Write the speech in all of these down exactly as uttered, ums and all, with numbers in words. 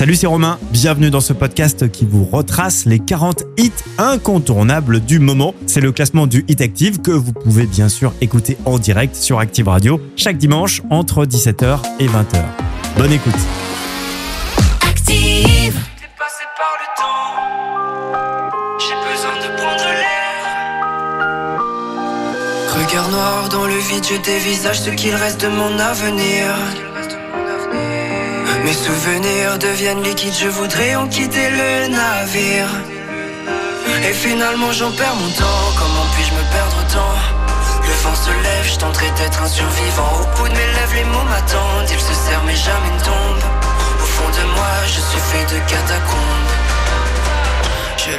Salut, c'est Romain, bienvenue dans ce podcast qui vous retrace les quarante hits incontournables du moment. C'est le classement du Hit Activ que vous pouvez bien sûr écouter en direct sur Activ Radio chaque dimanche entre dix-sept heures et vingt heures. Bonne écoute. Activ. T'es passé par le temps, j'ai besoin de prendre l'air. Regard noir dans le vide, je dévisage ce qu'il reste de mon avenir. Mes souvenirs deviennent liquides, je voudrais en quitter le navire. Et finalement j'en perds mon temps, comment puis-je me perdre autant? Le vent se lève, je tenterai d'être un survivant. Au bout de mes lèvres, les mots m'attendent. Ils se serrent mais jamais ne tombent. Au fond de moi, je suis fait de catacombes. J'ai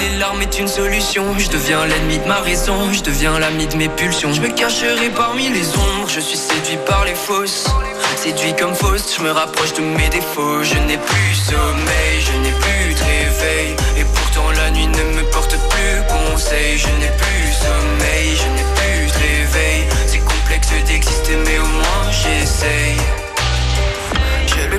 Les larmes est une solution, je deviens l'ennemi de ma raison, je deviens l'ami de mes pulsions. Je me cacherai parmi les ombres, je suis séduit par les fausses. Séduit comme Faust, je me rapproche de mes défauts. Je n'ai plus sommeil, je n'ai plus de réveil. Et pourtant la nuit ne me porte plus conseil. Je n'ai plus sommeil, je n'ai plus de réveil. C'est complexe d'exister mais au moins j'essaye. Le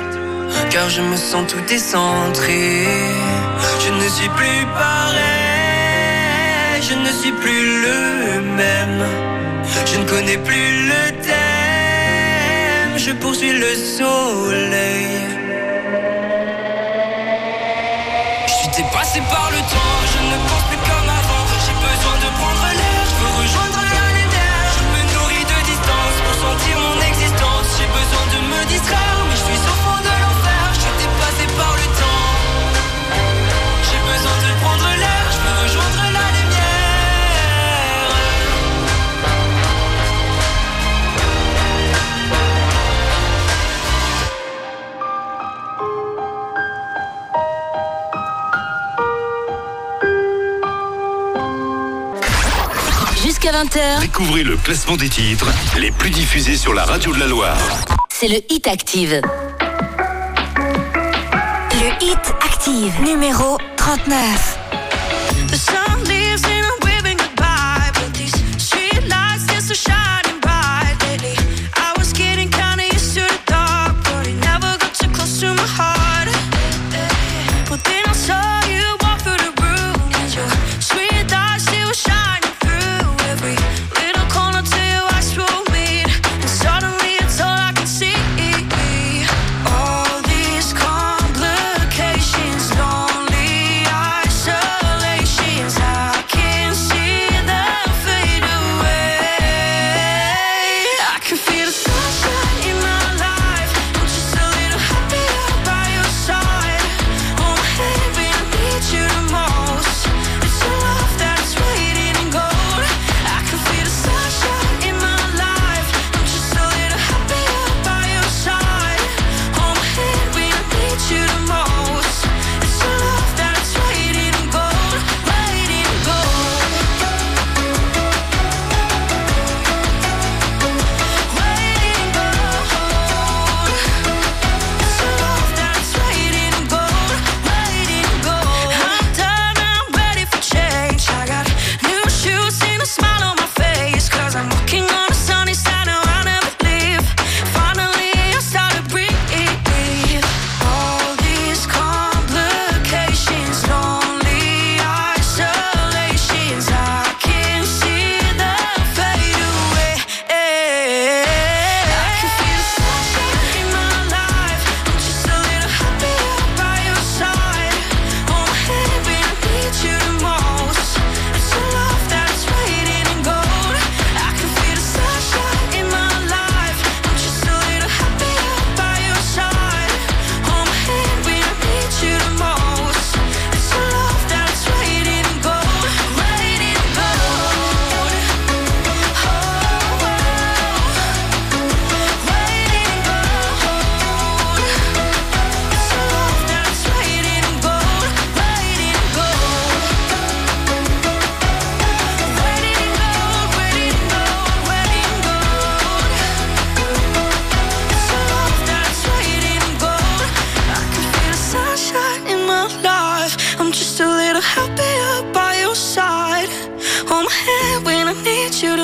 Car je me sens tout décentré. Je ne suis plus pareil, je ne suis plus le même. Je ne connais plus le thème, je poursuis le soleil. Je suis dépassé par le temps, je ne pense plus comme avant. J'ai besoin de prendre l'air, je veux rejoindre la lumière. Je me nourris de distance pour sentir mon existence. J'ai besoin de me distraire, mais je suis au fond de l'enfer. Par le temps, j'ai besoin de prendre l'air, je veux rejoindre la lumière. Jusqu'à vingt heures, découvrez le classement des titres les plus diffusés sur la radio de la Loire. C'est le Hit Activ. Le Hit Activ, numéro trente-neuf. The sun lives in a waving goodbye, but these street lights get so shining bright lately. I was getting kinda used to the dark, but it never got too close to my heart. But then I saw you walk through the room, and your sweet eyes, she was shining through every little corner till your eyes will meet, and suddenly it's all I can see. All these complications, lonely eyes.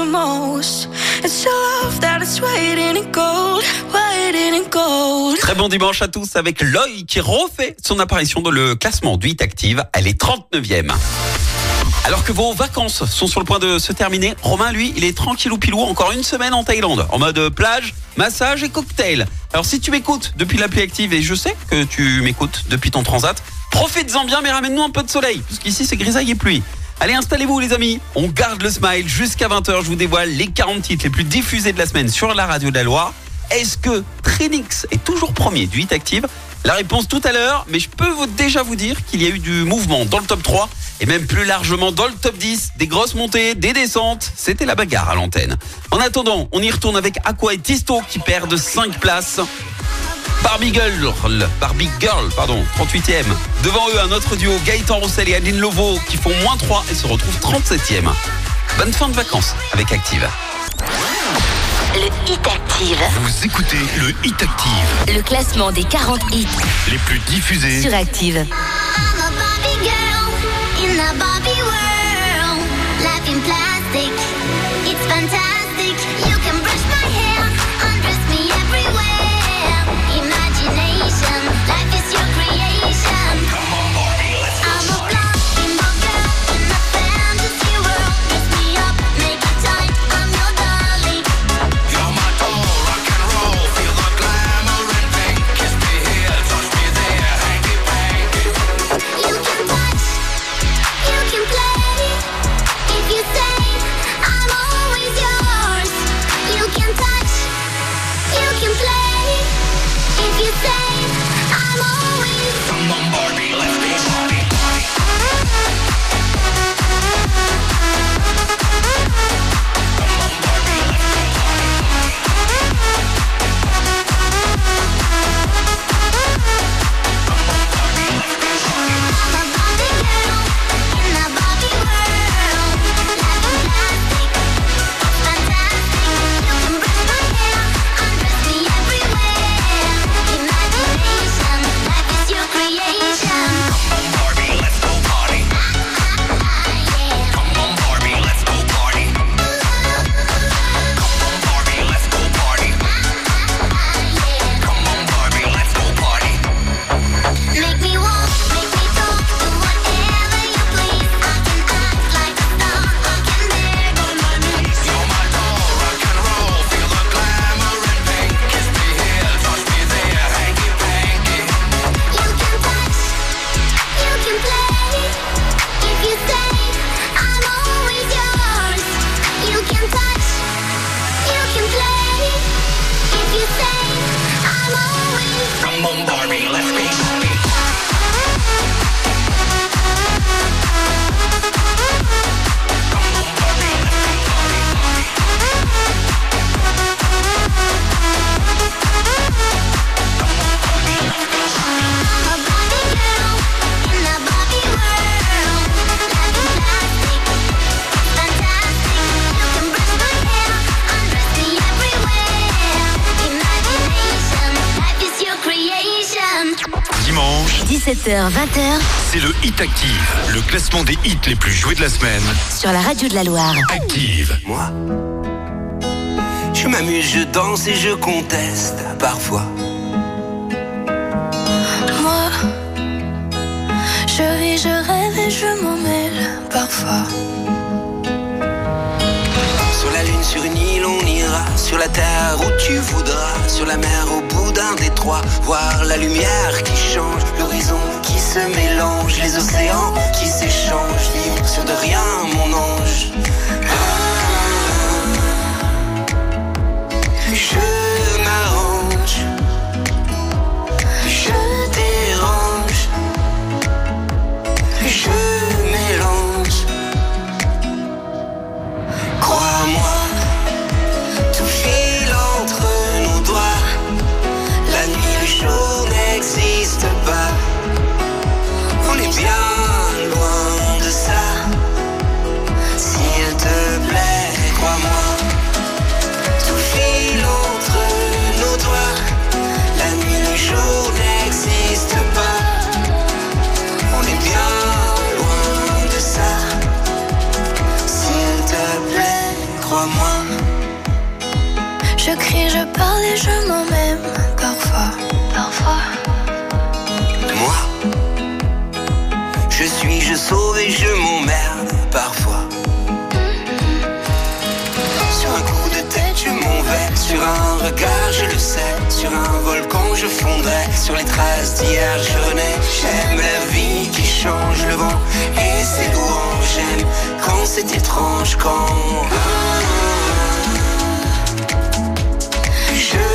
most. It's your love that is waiting in gold, waiting in gold. Très bon dimanche à tous avec Loïc qui refait son apparition dans le classement du Hit Activ. Elle est trente-neuvième. Alors que vos vacances sont sur le point de se terminer, Romain, lui, il est tranquille ou pilou encore une semaine en Thaïlande, en mode plage, massage et cocktail. Alors si tu m'écoutes depuis l'appli Active, et je sais que tu m'écoutes depuis ton transat, profites-en bien mais ramène-nous un peu de soleil, parce qu'ici c'est grisaille et pluie. Allez, installez-vous les amis, on garde le smile jusqu'à vingt heures, je vous dévoile les quarante titres les plus diffusés de la semaine sur la radio de la Loire. Est-ce que Trinix est toujours premier du Hit Active? La réponse tout à l'heure, mais je peux vous, déjà vous dire qu'il y a eu du mouvement dans le top trois et même plus largement dans le top dix, des grosses montées, des descentes, c'était la bagarre à l'antenne. En attendant, on y retourne avec Aqua et Tisto qui perdent cinq places. Barbie Girl, Barbie Girl, pardon, trente-huitième. Devant eux, un autre duo, Gaëtan Roussel et Adeline Lovo qui font moins trois et se retrouvent trente-septième. Bonne fin de vacances avec Active. Le Hit Active. Vous écoutez le Hit Active. Le classement des quarante hits les plus diffusés sur Active. I'm a Barbie girl in a Barbie world. Life in plastic, it's fantastic. You can brush my hair, undress me everywhere. Imagination, life is your creation. dix-sept heures vingt heures, c'est le Hit Active, le classement des hits les plus joués de la semaine sur la radio de la Loire. Active. Moi, je m'amuse, je danse et je conteste parfois. Moi, je vis, je rêve et je m'en mêle parfois. Sur la lune, sur une île, on ira. Sur la terre où tu voudras. Sur la mer au bout d'un détroit. Voir la lumière qui change. L'horizon qui se mélange. Les océans qui s'échangent. Libre sur de rien, mon ange. Ah, je m'arrange. Je dérange. Je mélange. Crois-moi, tout file entre nos doigts. La nuit, le jour n'existe pas. On est bien loin de ça. S'il Je crie, je parle et je m'en aime. Parfois, parfois. Moi, je suis, je sauve et je m'emmerde. Parfois. Mm-hmm. Sur un coup de tête, je m'en vais. Sur un regard, je le sais. Sur un volcan, je fondrai. Sur les traces d'hier, je renais. J'aime la vie qui change le vent et ses louanges. J'aime quand c'est étrange, quand... Je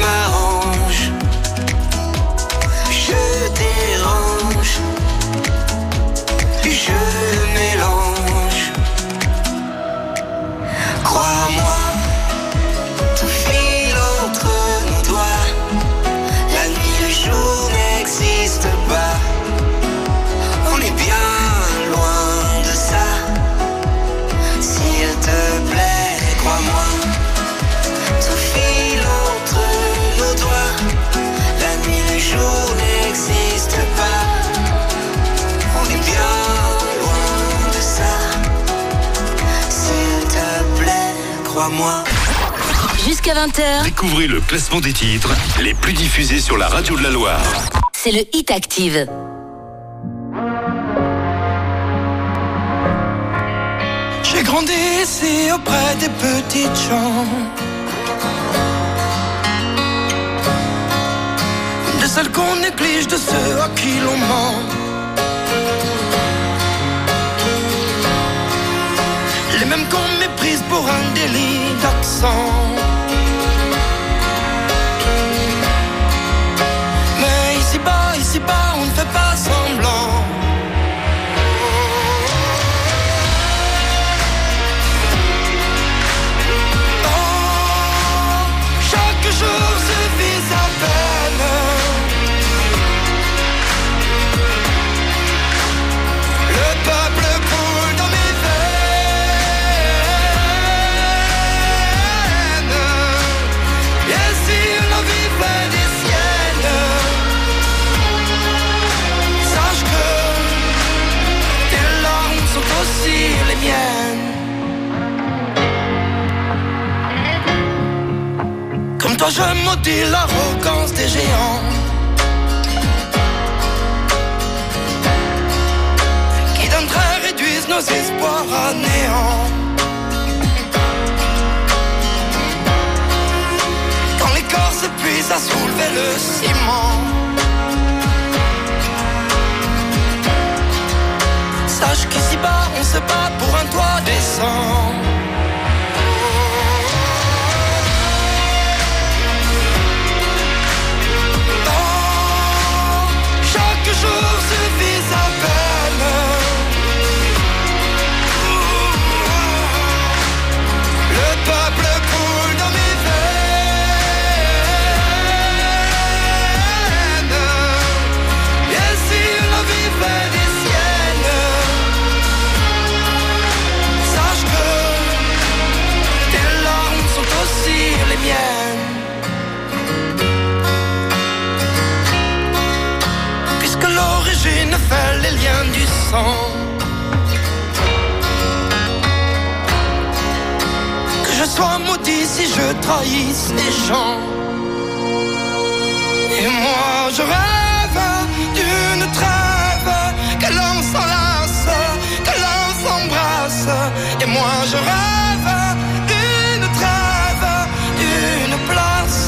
m'arrange, je dérange, je mélange. Crois-moi, tout file entre nos doigts. La nuit, le jour n'existe pas. On est bien loin de ça. S'il te plaît, crois-moi. Moi. Jusqu'à vingt heures, découvrez le classement des titres les plus diffusés sur la radio de la Loire. C'est le Hit Activ. J'ai grandi ici auprès des petites gens. De celles qu'on néglige, de ceux à qui l'on ment. Les mêmes qu'on méprise pour un délit d'accent. Mais ici-bas, ici-bas, on ne fait pas semblant. Oh, chaque jour suffit à peine. Le peuple coule dans mes veines. Comme toi je maudis l'arrogance des géants qui d'un trait réduisent nos espoirs à néant. Quand les corps s'épuisent à soulever le ciment, sache qu'ici-bas on se bat pour un toit décent. Chaque jour suffit à peine. Le peuple coule dans mes veines. Et si la vie fait des siennes, sache que tes larmes sont aussi les miennes. L'origine fait les liens du sang. Que je sois maudit si je trahisse les gens. Et moi je rêve d'une trêve, que l'on s'enlace, que l'on s'embrasse. Et moi je rêve d'une trêve, d'une place.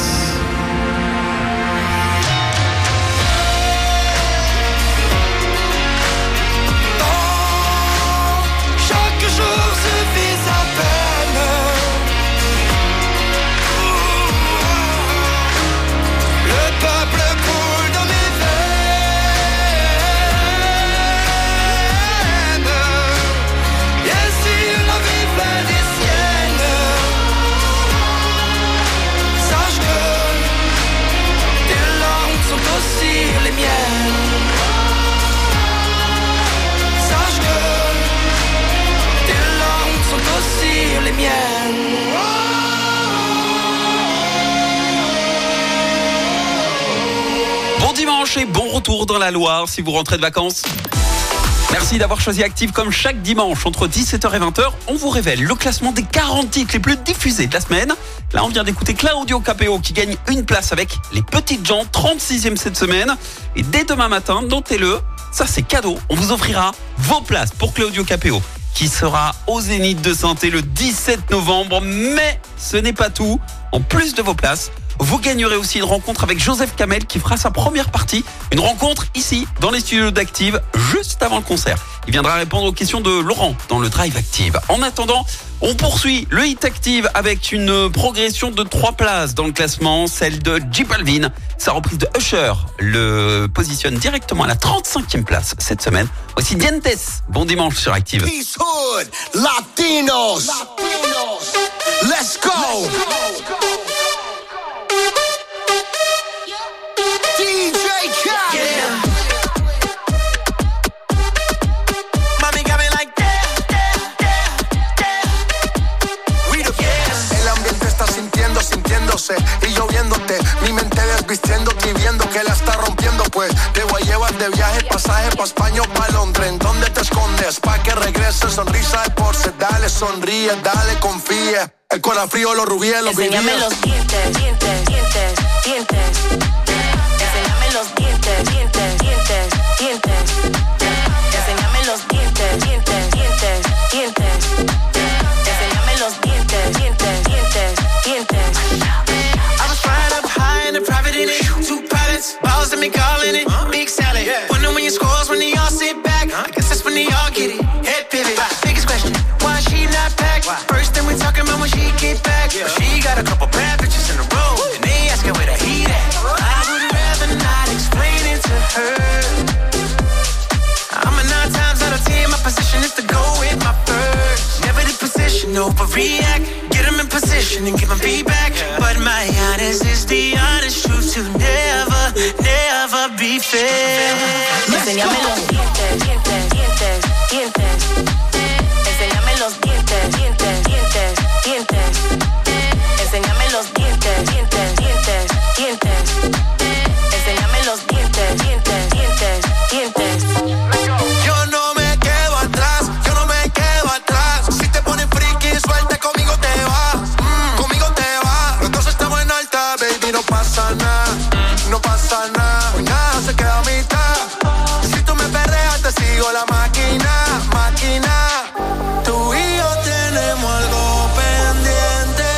Bon dimanche et bon retour dans la Loire si vous rentrez de vacances. Merci d'avoir choisi Activ comme chaque dimanche. Entre dix-sept heures et vingt heures, on vous révèle le classement des quarante titres les plus diffusés de la semaine. Là, on vient d'écouter Claudio Capéo qui gagne une place avec Les Petites Gens, trente-sixième cette semaine. Et dès demain matin, notez-le, ça c'est cadeau, on vous offrira vos places pour Claudio Capéo qui sera au Zénith de Santé le dix-sept novembre. Mais ce n'est pas tout. En plus de vos places, vous gagnerez aussi une rencontre avec Joseph Kamel qui fera sa première partie. Une rencontre ici, dans les studios d'Active, juste avant le concert. Il viendra répondre aux questions de Laurent dans le Drive Active. En attendant, on poursuit le Hit Active avec une progression de trois places dans le classement. Celle de J Balvin, sa reprise de Usher le positionne directement à la trente-cinquième place cette semaine. Voici Dientes, bon dimanche sur Active. Peace hood, Latinos, Latinos. Let's go, let's go. Y yo viéndote, mi mente desvistiendo, escribiendo que la está rompiendo. Pues te voy a llevar de viaje, pasaje pa' España o pa' Londres. ¿En dónde te escondes? Pa' que regrese, sonrisa de porce. Dale, sonríe, dale, confía. El corazón frío, los rubíes, los vivíes. Enséñame los dientes, dientes, dientes, dientes. Enséñame los dientes, dientes, dientes, dientes. Enséñame los dientes, dientes, dientes, dientes. Enséñame los dientes, dientes, dientes, dientes. Private in it, two pilots, balls and me calling it, huh? Big salad. Yeah. Wonder when you scores when they all sit back. Huh? I guess that's when they all get it. Head pivot, wow. Biggest question, why she not back? Wow. First thing we talking about when she get back. Yeah. She got a couple bad bitches in a row, woo. And they asking where the heat at. Woo. I would rather not explain it to her. I'm a nine times out of ten, my position is to go with my first. Never the position, overreact. In position and give them feedback, yeah. But my honest is the honest truth to never, never be fair. Enséñame los dientes, dientes, dientes, dientes. Enséñame los dientes, dientes, dientes, dientes. Enséñame los dientes, dientes, dientes, dientes. Enséñame los dientes, dientes, dientes, dientes. Yo no me quedo atrás, yo no me quedo atrás. Si te pones friki, suelta conmigo. No pasa nada, no pasa nada, hoy nada se queda a mitad. Si tú me perreas te sigo la máquina, máquina. Tú y yo tenemos algo pendiente.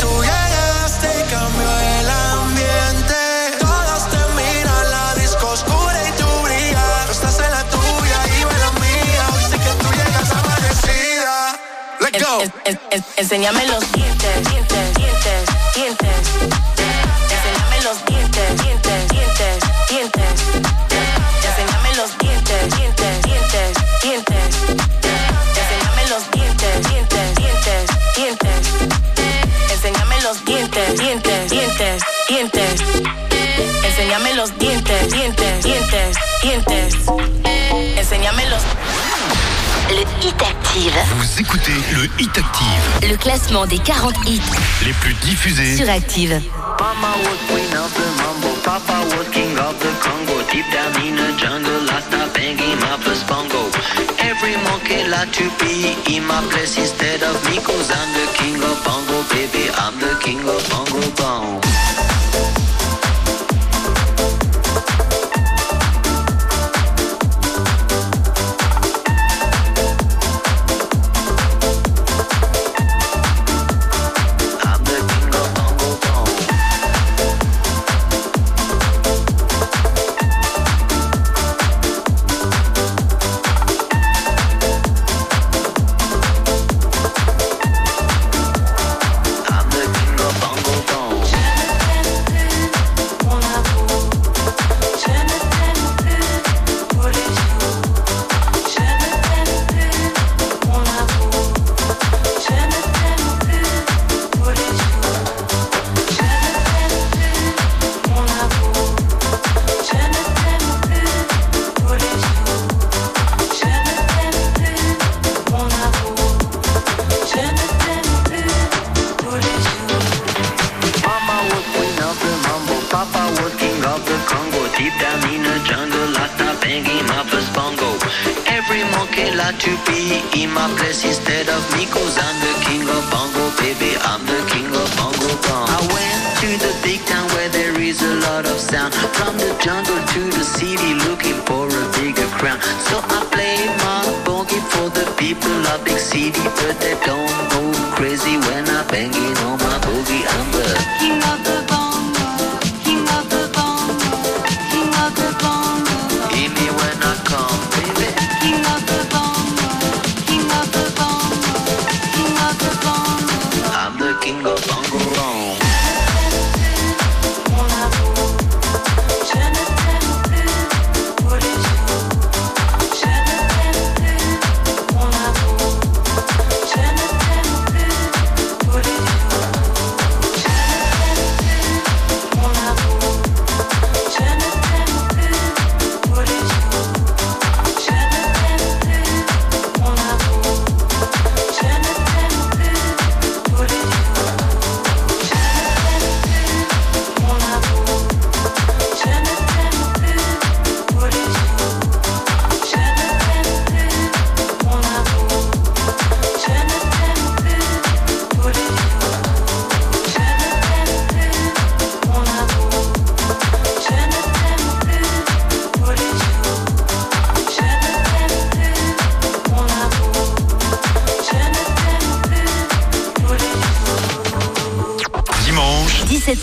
Tú llegaste y cambió el ambiente. Todos te miran, la disco oscura y tú brillas. Tú estás en la tuya y yo en la mía. Hoy sé que tú llegas amanecida. Let's go. En, en, en, enséñame los dientes, dientes, dientes, dientes. Los dientes, dientes, dientes, dientes. Enséñame los dientes, dientes, dientes, dientes. Enséñame los dientes, dientes, dientes, dientes. Enséñame los dientes, dientes, dientes, dientes. Enséñame los dientes, dientes, dientes, dientes. Enséñame los. Le Hit Active. Vous écoutez le Hit Active. Le classement des quarante hits les plus diffusés sur Active. Mama was queen of the mambo, Papa was king of the Congo. Deep down in the jungle, I start banging my first bongo. Every monkey like to be in my place instead of me, cause I'm the king of bongo, baby, I'm the king of bongo bongo. got to be in my place instead of me, 'cause I'm the king of bongo, baby, I'm the king of bongo bong. I went to the big town where there is a lot of sound, from the jungle to the city looking for a bigger crown. So I play my bongo for the people of big city, but they don't go crazy when I bang it on my boogie. I'm the king of the bongo, king of the bongo, king of the bongo. Hear me when I come, baby. King of the bongo, king of the bongo, king of the bongo. I'm the king of bongo bong.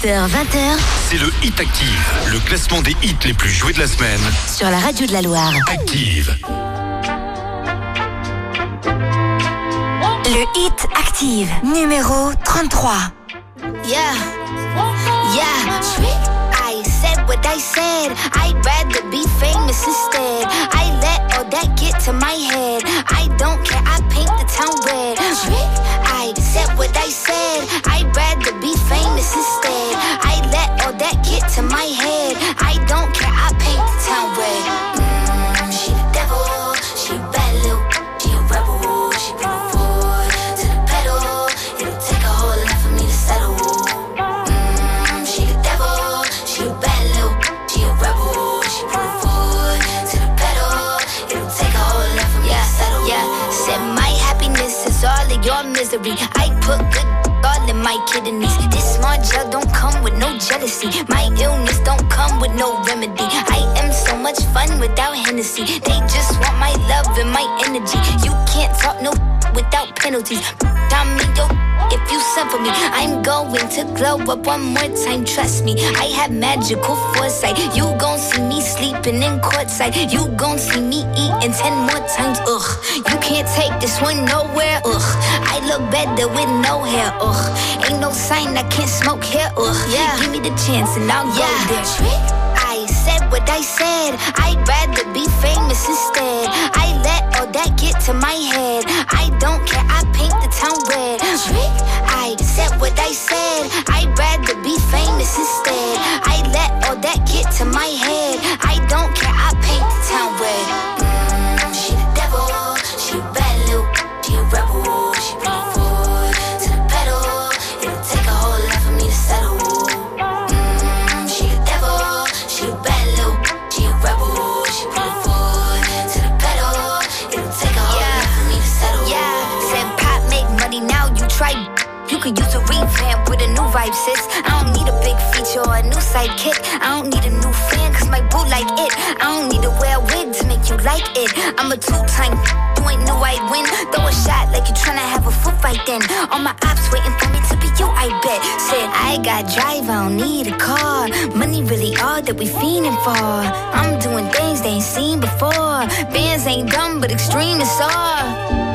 vingt heures, c'est le Hit Activ, le classement des hits les plus joués de la semaine sur la radio de la Loire. Activ. Le Hit Activ, numéro trente-trois. Yeah, yeah. I said what I said, I'd rather be famous instead. I let all that get to my head, I don't care, I paint the town red. I said what I said, I'd rather be famous instead. I let all that get to my head, I don't care, I paint the town red. Mm, she the devil, she a bad little, she a rebel. She bring the foot to the pedal, it'll take a whole lot for me to settle. Mm, she the devil, she a bad little, she a rebel. She bring the foot to the pedal, it'll take a whole lot for me yeah, to settle. Yeah, said my happiness is all of your misery. I put good all in my kidneys. This smart gel don't come with no jealousy. My illness don't come with no remedy. I am so much fun without Hennessy. They just want my love and my energy. You can't talk no without penalties. I'm me yo if you send for me. I'm going to glow up one more time, trust me. I have magical foresight. You gon' see me sleeping in courtside. You gon' see me eating ten more times, ugh. You can't take this one nowhere, ugh. I look better with no hair, ugh. Ain't no sign I can't smoke hair, ugh. Yeah. Give me the chance and I'll yeah. go there. I said what I said, I'd rather be famous instead. I let all that get to my head, I don't care, I paint the town red. I said what I said, I'd rather be famous instead. I let all that get to my head, I don't care, I paint the town red. Mm, she the devil, she a bad little, she a rebel. She bring the foot to the pedal, it'll take a whole lot for me to settle. Use a revamp with a new vibe, sis. I don't need a big feature or a new sidekick. I don't need a new fan, cause my boo like it. I don't need to wear a wig to make you like it. I'm a two-time, you ain't new, I win. Throw a shot like you tryna have a foot fight then. All my ops waiting for me to be you, I bet. Said, I got drive, I don't need a car. Money really all that we fiending for. I'm doing things they ain't seen before. Bands ain't dumb, but extreme is all.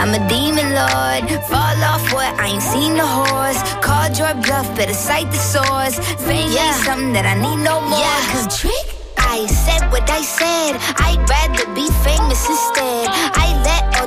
I'm a demon lord, fall off what? I ain't seen the horse. Called your bluff, better cite the source. Fame yeah. ain't something that I need no more. Yeah, cause trick, I said what I said. I'd rather be famous instead. I let all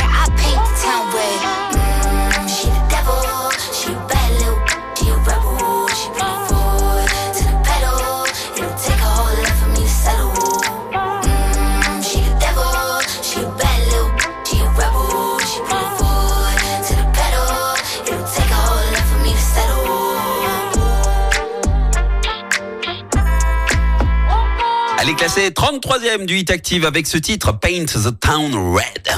I paint the town red. est classé trente-troisième du Hit Activ avec ce titre Paint the Town Red.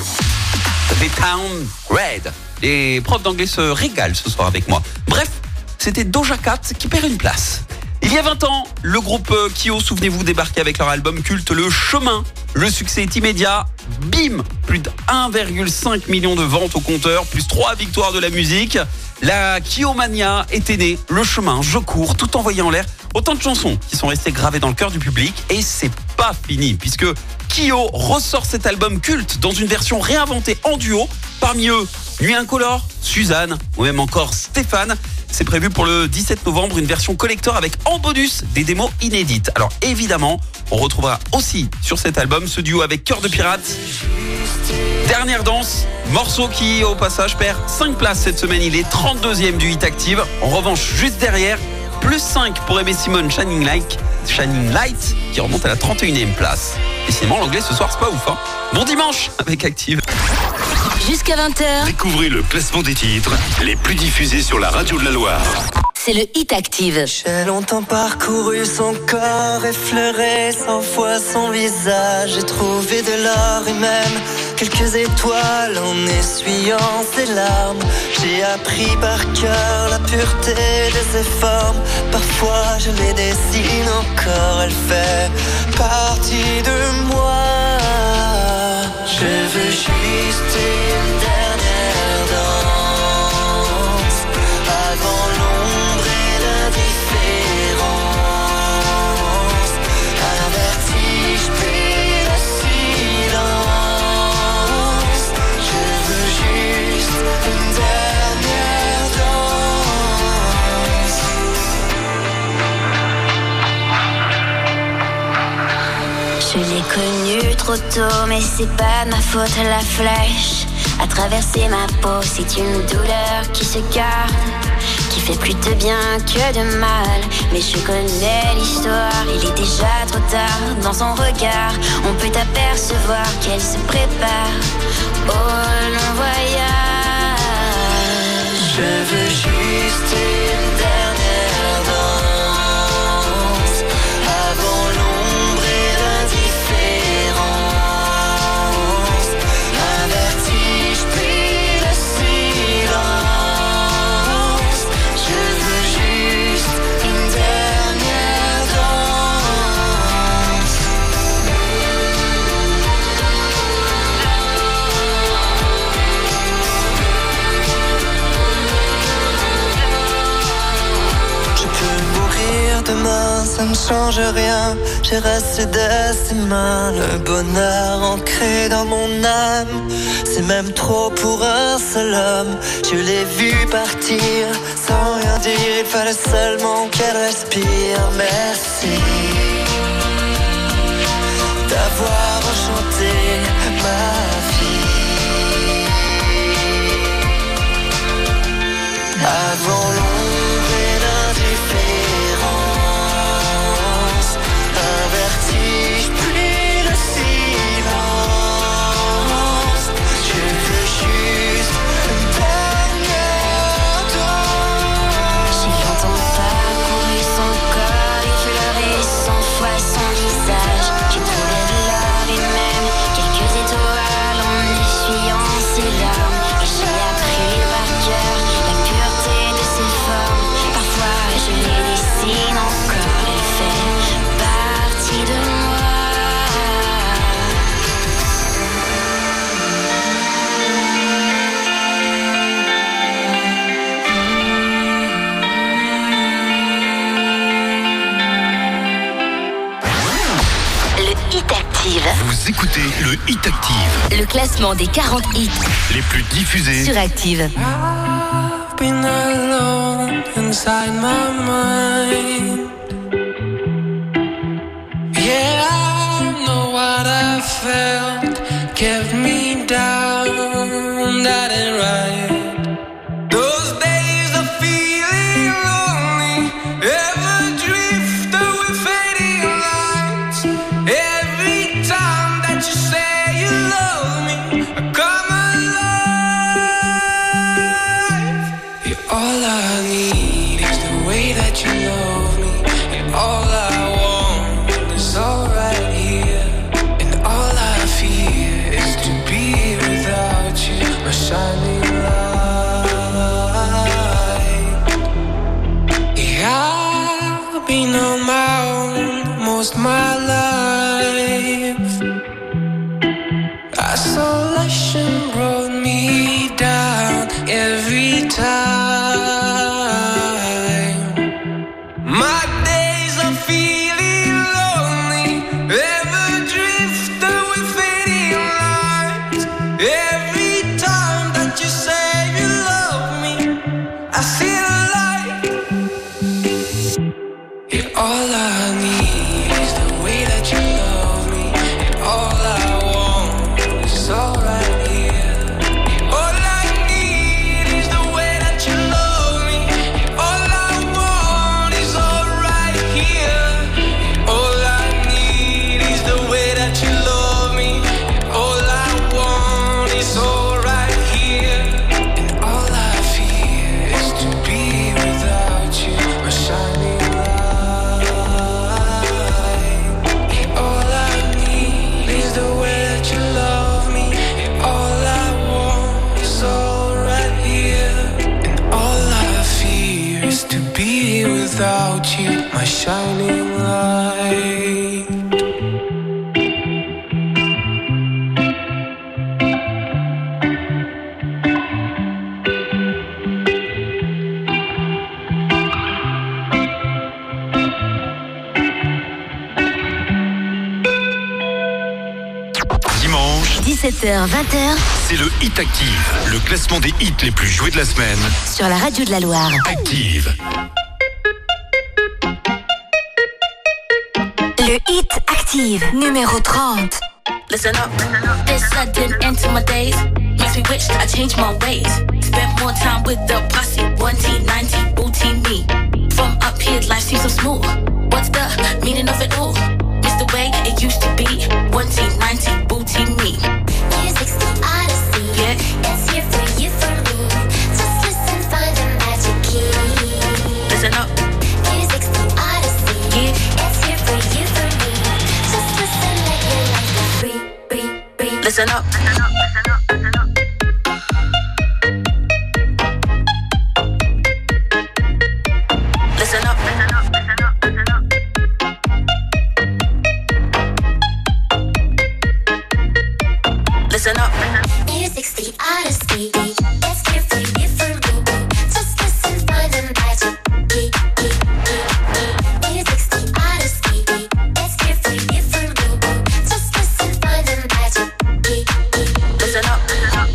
The Town Red. Les profs d'anglais se régalent ce soir avec moi. Bref, c'était Doja Cat qui perd une place. Il y a vingt ans, le groupe Kyo, souvenez-vous, débarquait avec leur album culte Le Chemin. Le succès est immédiat. Bim! Plus de un virgule cinq million de ventes au compteur, plus trois victoires de la musique. La Kyomania était née. Le Chemin, Je cours, Tout envoyé en l'air. Autant de chansons qui sont restées gravées dans le cœur du public. Et c'est pas fini, puisque Kyo ressort cet album culte dans une version réinventée en duo. Parmi eux, Nuit Incolore, Suzanne ou même encore Stéphane. C'est prévu pour le dix-sept novembre, une version collector avec en bonus des démos inédites. Alors évidemment, on retrouvera aussi sur cet album ce duo avec Cœur de Pirate. Dernière danse, morceau qui au passage perd cinq places cette semaine. Il est trente-deuxième du Hit Activ. En revanche, juste derrière, plus cinq pour Aimé Simone, Shining Light, Shining Light qui remonte à la trente et unième place. Décidément, l'anglais ce soir, c'est pas ouf, hein. Bon dimanche avec Activ. Jusqu'à vingt heures. Découvrez le classement des titres les plus diffusés sur la radio de la Loire. C'est le Hit Activ. J'ai longtemps parcouru son corps, effleuré cent fois son visage. J'ai trouvé de l'or et même quelques étoiles en essuyant ses larmes. J'ai appris par cœur la pureté de ses formes. Parfois je les dessine encore, elle fait partie de moi. Je veux juste une dernière danse avant l'ombre et l'indifférence. Un vertige puis le silence. Je veux juste une dernière danse. Je l'ai connue trop tôt, mais c'est pas de ma faute, la flèche a traversé ma peau. C'est une douleur qui se garde, qui fait plus de bien que de mal. Mais je connais l'histoire, il est déjà trop tard. Dans son regard, on peut apercevoir qu'elle se prépare au long voyage. Je veux juste une dernière danse avant l'ombre et l'indifférence. Demain, ça ne change rien. J'ai reçu de ses mains le bonheur ancré dans mon âme. C'est même trop pour un seul homme. Je l'ai vu partir sans rien dire. Il fallait seulement qu'elle respire. Merci d'avoir enchanté ma vie. Avant l'ombre et l'indifférence. Vertige puis le silence. Je veux juste une dernière danse. J'ai longtemps parcouru son corps, effleuré cent fois son visage. J'ai trouvé de l'or et même quelques étoiles en essuyant ses larmes. Et j'ai appris par cœur la pureté de ses formes. Parfois je les dessine encore, les faits. De moi. Le Hit Activ. Vous écoutez le Hit Activ. Le classement des quarante hits les plus diffusés sur Activ. I've been alone inside my mind. Yeah, I know what I felt kept me down, that ain't right. Those days of feeling lonely ever drift away, fading lights. Every time that you say you love me, I come alive. Yeah, all I need is the way that you love. been on my own most my life. Isolation brought me down every time. My days are feeling lonely, ever drift with fading lights. Every time that you say you love me, I see the light. It all I need is the way that you love me. It all I want is all right here. It all I need is the way that you love me. It all I want is all right here. It all I need is the way that you love me. It all I want is all right here. And all I fear is to be without you, a shining light. And all I need is the way that you love me. And all I want is all right here. And all I fear is to be without you, my shining light. Dimanche, dix-sept heures vingt heures c'est le Hit Activ, le classement des hits les plus joués de la semaine. sur la radio de la Loire. Activ. Le Hit Activ, numéro trente. Listen up, this sudden end to my days makes me wish I changed my ways. Spent more time with the posse, one T, nine T, booty me. From up here, life seems so small. What's the meaning of it all? It's the way it used to be, one T, nine T, booty me. Music's the Odyssey, yeah. It's here for you, for me. Just listen, find the magic key. Listen up, music's the Odyssey, yeah. It's here for you, for me. Just listen, let your life go free, free, free. Listen up, listen up, listen up, listen up. Listen up, listen up, listen up, listen up. Listen up. Music's the Odyssey. It's here for you, for me. Just listen, find the magic key, key, key, key. Music's the Odyssey. It's here for you, for me. Just listen, find the magic key, key, key. Listen up.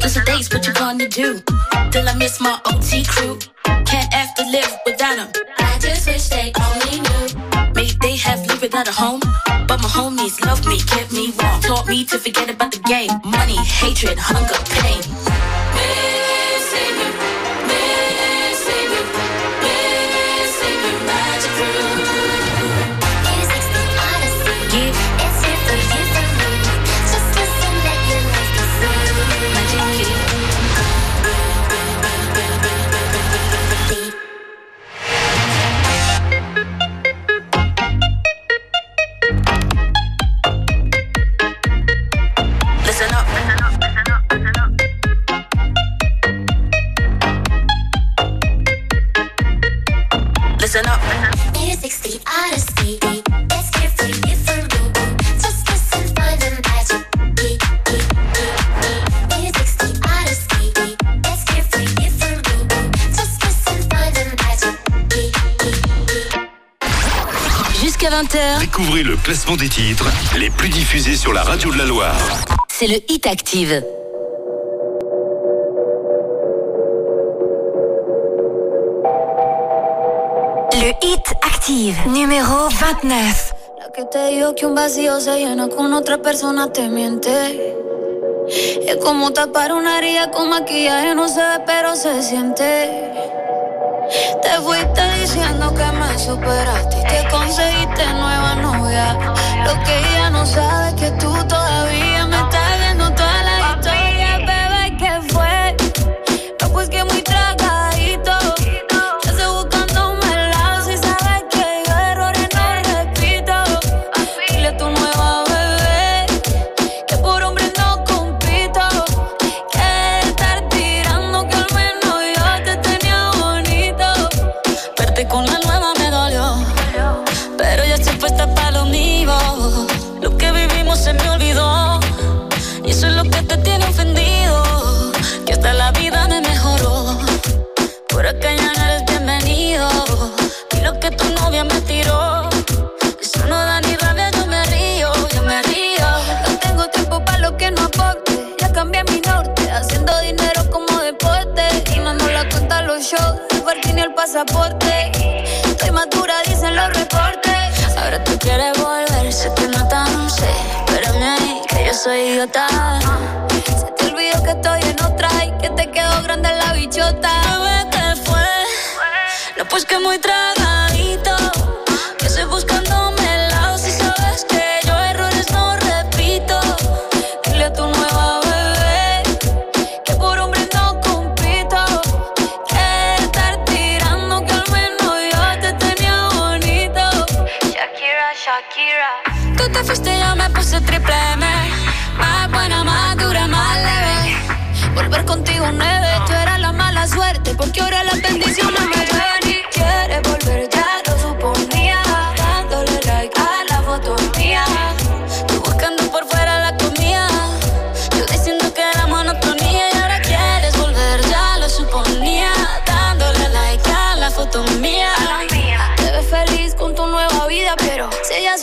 Listen days, what you gonna do? Till I miss my O T crew. Can't have to live without them. I just wish they only knew. Maybe they have lived without a home. But my homies love me, kept me warm. Taught me to forget about the game. Money, hatred, hunger, pain. Missing you, missing you, missing you, magic room. Music's the Odyssey, yeah. It's here for you, for me. Just listen, let your life be free. Magic key. Listen up. Music's the Odyssey. It's here for you, for me. Just listen, find the magic key, key, key, key. Music's the Odyssey. It's here for you, for me. Just listen, find the magic key, key, key. Jusqu'à vingt heures découvrez le classement des titres les plus diffusés sur la radio de la Loire. C'est le Hit Activ. Le Hit Activ, numéro veintinueve. La que te digo que un vacío se llena con otra persona te miente. Es como tapar una herida con maquillaje, no se ve pero se siente. Te fuiste diciendo que me superaste y te conseguiste nueva novia. Lo que ella no sabe es que tú todavía me estás viendo toda la historia. Bebé, ¿qué fue? No, pues que muy tragadito. Con la nueva me dolió, pasaporte. Estoy madura, dicen los reportes. Ahora tú quieres volver, se te nota, no sé. Espérame ahí, que yo soy idiota. Se te olvidó que estoy en otra y que te quedó grande la bichota. ¿Sabes qué fue? No, pues que muy tragadito. Que estoy buscándome el lado. Si sabes que yo errores no repito. Dile a tu nueva bebé que por hombre no compito. Que estar tirando que al menos yo te tenía bonito. Shakira, Shakira. Tú te fuiste y yo me puse triple M. Más buena, más dura, más leve. Volver contigo nueve. Tú eras la mala suerte porque ahora la bendición no me llueve.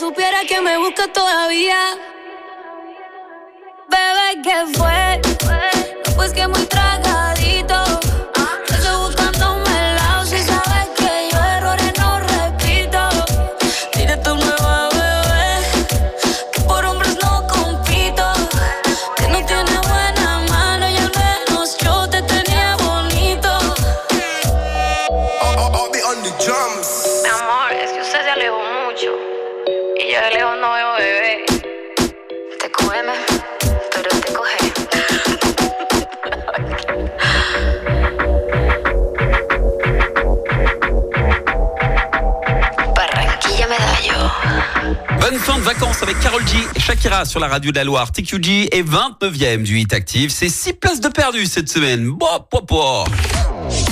Supiera que me busca todavía. Bebé, ¿qué fue? No, pues que muy tragadito. Estoy buscándome el lado. Si sabes que yo errores no repito. Dile a tu nueva bebé que por hombres no compito. Que no tiene buena mano y al menos yo te tenía bonito. I'll, I'll be on the drums. Mi amor, es que usted se alejó mucho. Y yo de lejos no veo bebé. Te cogeme, pero te coge. Barranquilla Medallo. Bonne fin de vacances avec Carole G et Shakira sur la radio de la Loire. T Q G est vingt-neuvième du Hit Activ. C'est six places de perdu cette semaine. Bo, po, po.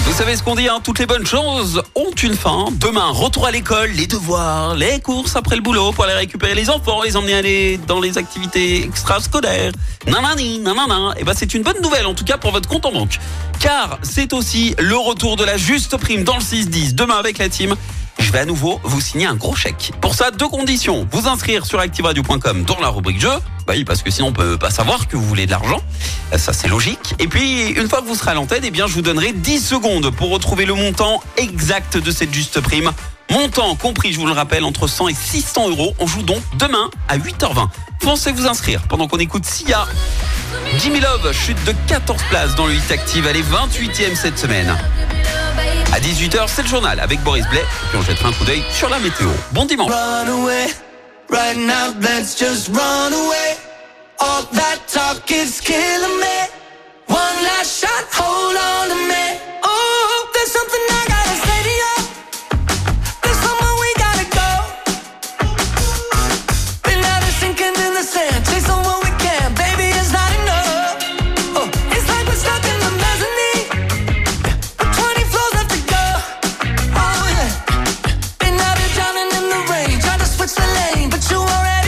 Vous savez ce qu'on dit, hein, toutes les bonnes choses ont une fin. Demain, retour à l'école, les devoirs, les courses après le boulot pour aller récupérer les enfants, les emmener aller dans les activités extrascolaires. Nanani, nanana. Et ben, c'est une bonne nouvelle, en tout cas pour votre compte en banque. Car c'est aussi le retour de la juste prime dans le six dix. Demain, avec la team, je vais à nouveau vous signer un gros chèque. Pour ça, deux conditions. Vous inscrire sur activ radio point com dans la rubrique jeu. Bah oui, parce que sinon on peut pas savoir que vous voulez de l'argent. Ça, c'est logique. Et puis, une fois que vous serez à l'antenne, eh bien, je vous donnerai dix secondes pour retrouver le montant exact de cette juste prime. Montant compris, je vous le rappelle, entre cent et six cents euros. On joue donc demain à huit heures vingt. Pensez vous inscrire pendant qu'on écoute S I A. Jimmy Love chute de quatorze places dans le Hit Activ. Elle est vingt-huitième cette semaine. À dix-huit heures, c'est le journal avec Boris Blais. Puis on jettera un coup d'œil sur la météo. Bon dimanche. Run away, right now, let's just run away. All that talk is killing me. One last shot, hold on to me. Oh, there's something I gotta say to you. There's somewhere we gotta go. We're not sinking in the sand. Chase on what we can, baby, it's not enough. Oh, it's like we're stuck in the mezzanine. With twenty floors left to go. Oh, yeah. Been out here drowning in the rain. Trying to switch the lane, but you already.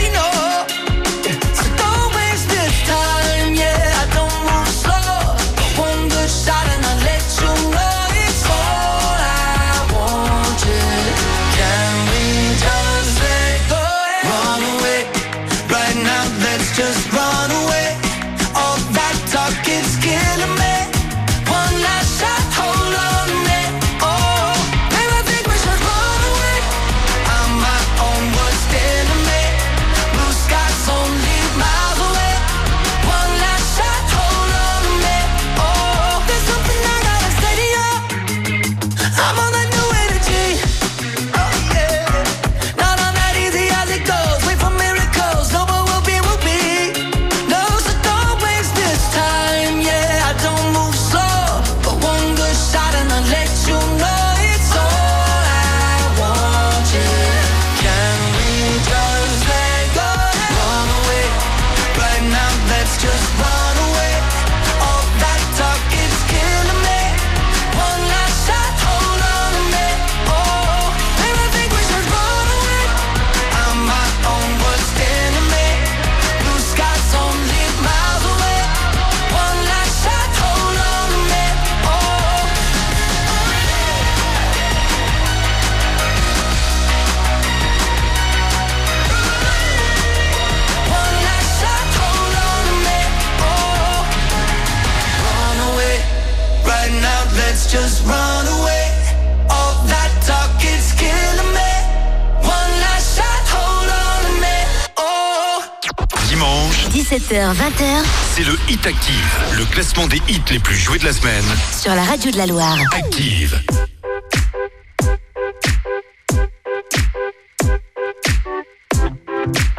Just run away, all dix-sept heures vingt, c'est le Hit Activ, le classement des hits les plus joués de la semaine sur la radio de la Loire. Activ.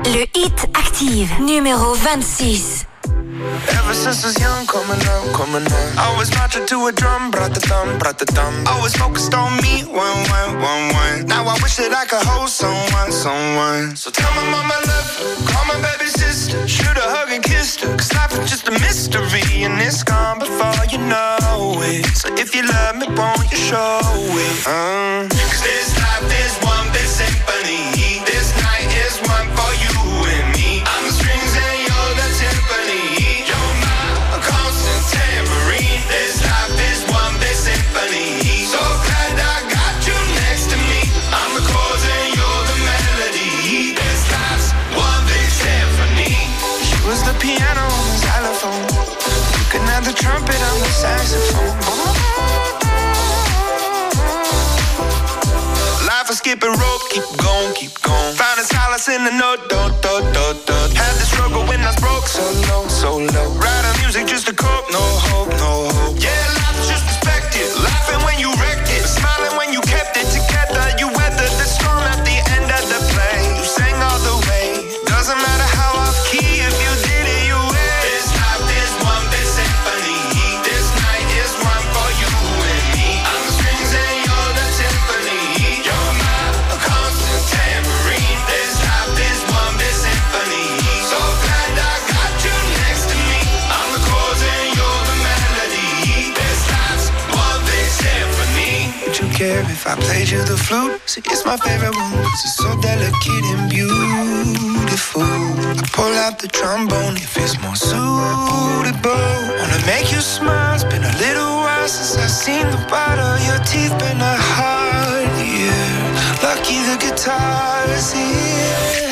Le Hit Activ, numéro vingt-six. Ever since I was young, coming up, coming up, I was marching to a drum, brat-a-dum, brat-a-dum. Always focused on me, one, one, one, one. Now I wish that I could hold someone, someone. So tell my mama I love her, call my baby sister, shoot a hug and kiss her, cause life is just a mystery, and it's gone before you know it. So if you love me, won't you show it, uh? Cause this life is one big symphony, this night is one for you and me. I'm the strings and you're the timpani. This life is one big symphony. So glad I got you next to me. I'm the chords and you're the melody. This life's one big symphony. She was the piano, on the xylophone. You can add the trumpet, I'm the saxophone. Life is skipping rope, keep going, keep going. Found a solace in the note, do, do, do, do. Had the struggle when I was broke, so low, so low. Writing music just to cope, no hope, no hope. If I played you the flute, see it's my favorite one. It's so delicate and beautiful. I pull out the trombone if it's more suitable. Wanna make you smile, it's been a little while since I've seen the bite of your teeth. Been a hard year, lucky the guitar is here.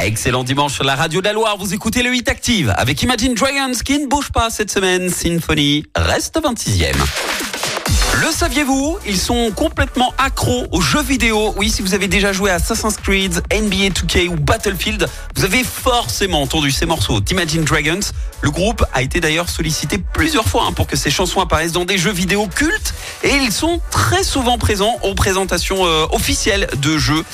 Excellent dimanche sur la radio de la Loire, vous écoutez le Hit Activ avec Imagine Dragons qui ne bouge pas cette semaine. Symphony reste vingt-sixième. Le saviez-vous ? Ils sont complètement accros aux jeux vidéo. Oui, si vous avez déjà joué à Assassin's Creed, N B A deux K ou Battlefield, vous avez forcément entendu ces morceaux d'Imagine Dragons. Le groupe a été d'ailleurs sollicité plusieurs fois pour que ces chansons apparaissent dans des jeux vidéo cultes et ils sont très souvent présents aux présentations officielles de jeux.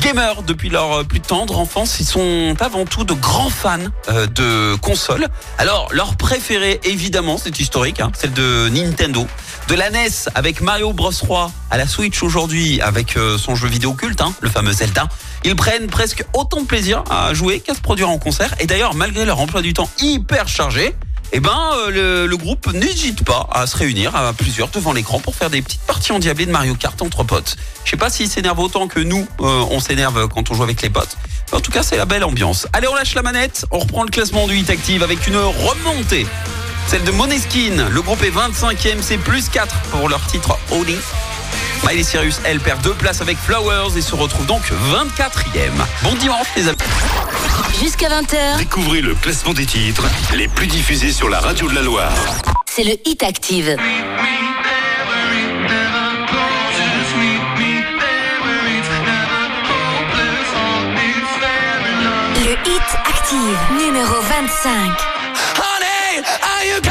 Gamers depuis leur plus tendre enfance, ils sont avant tout de grands fans de consoles. Alors, leur préférée, évidemment, c'est historique, hein, celle de Nintendo. De la N E S avec Mario Bros trois à la Switch aujourd'hui avec son jeu vidéo culte, hein, le fameux Zelda. Ils prennent presque autant de plaisir à jouer qu'à se produire en concert. Et d'ailleurs, malgré leur emploi du temps hyper chargé, eh ben, le, le groupe n'hésite pas à se réunir à plusieurs devant l'écran pour faire des petites parties endiablées de Mario Kart entre potes. Je sais pas s'ils s'énervent autant que nous, euh, on s'énerve quand on joue avec les potes. Mais en tout cas, c'est la belle ambiance. Allez, on lâche la manette, on reprend le classement du Hit Activ avec une remontée. Celle de Måneskin, le groupe est vingt-cinquième, c'est plus quatre pour leur titre Only. Miley Cyrus, elle, perd deux places avec Flowers et se retrouve donc vingt-quatrième. Bon dimanche les amis. Jusqu'à vingt heures. Découvrez le classement des titres les plus diffusés sur la radio de la Loire. C'est le Hit Activ. Le Hit Activ, numéro vingt-cinq. Are you coming?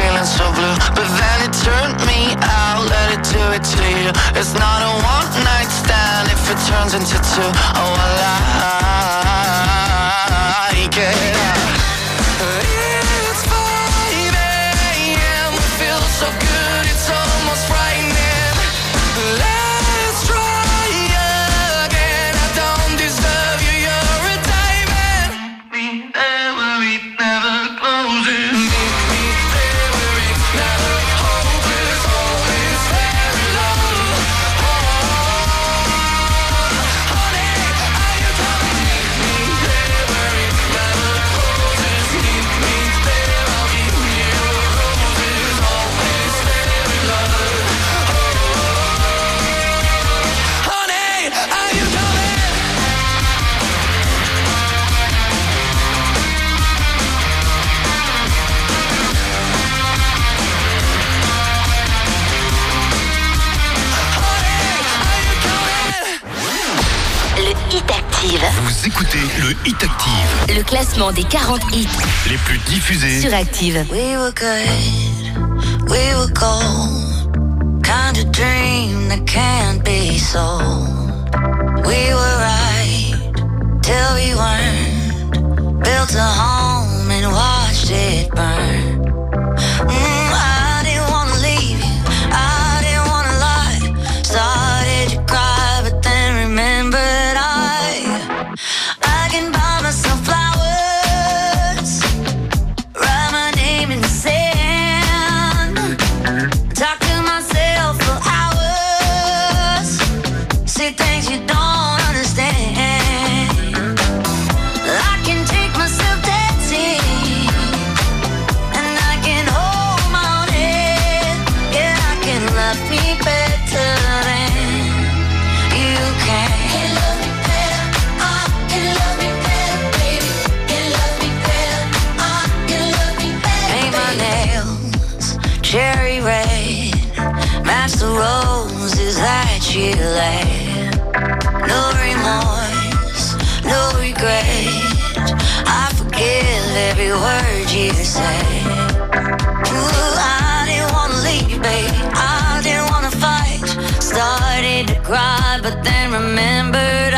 feeling so blue, but then it turned me out. Let it do it to you. It's not a one night stand if it turns into two. Oh, I like it. Vous écoutez le Hit Activ. Le classement des quarante hits les plus diffusés sur Activ. We were good, we were cold, kind of dream that can't be sold. We were right till we weren't, built a home and watched it burn. Mm, I didn't want to leave you, I didn't want to lie. Started to cry but then remembered. You lay. No remorse, no regret. I forgive every word you say. Ooh, I didn't want to leave, babe. I didn't want to fight. Started to cry, but then remembered I.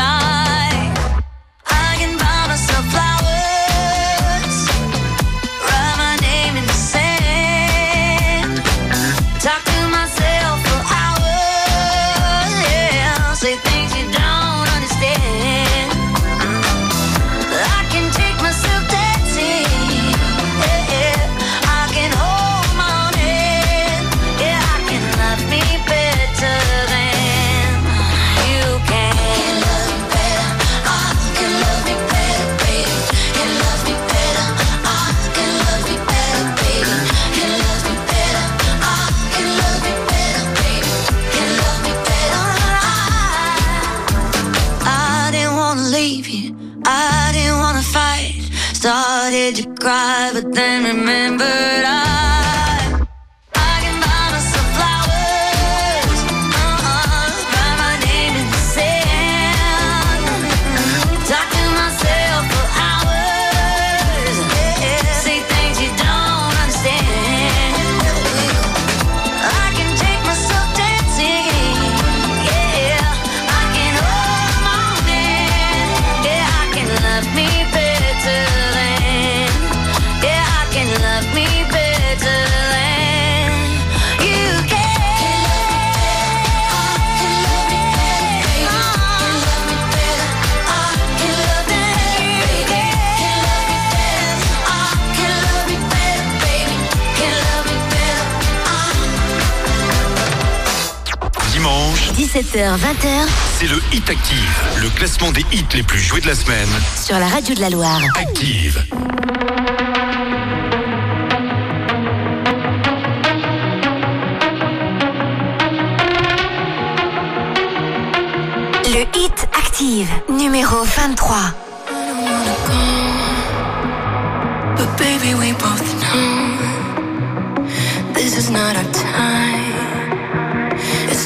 Cry, but then remembered I. dix-sept heures vingt heures, c'est le Hit Activ, le classement des hits les plus joués de la semaine sur la radio de la Loire. Activ. Le Hit Activ, numéro vingt-trois. I don't wanna go, but baby we both know this is not our time. It's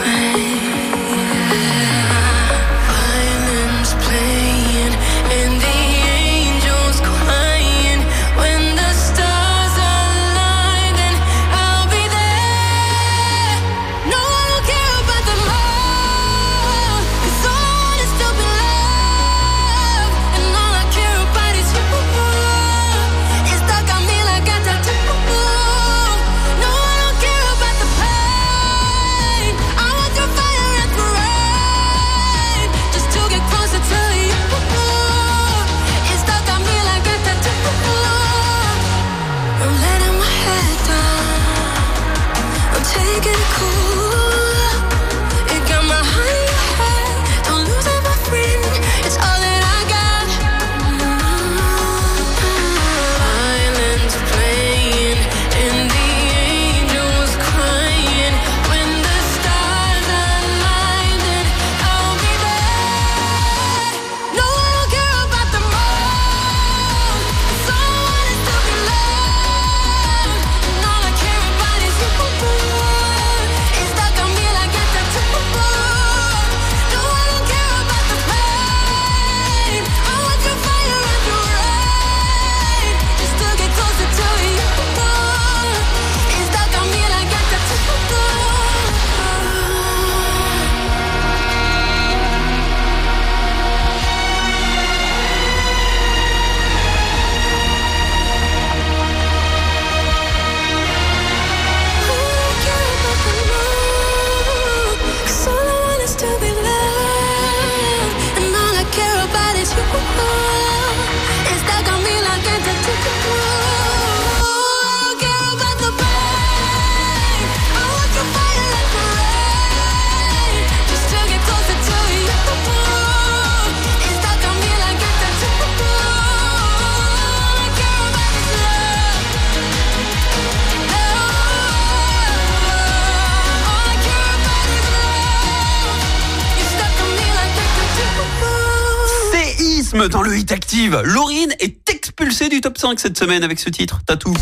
Dans le Hit Activ, Laurine est expulsée du top cinq cette semaine avec ce titre, Tatou.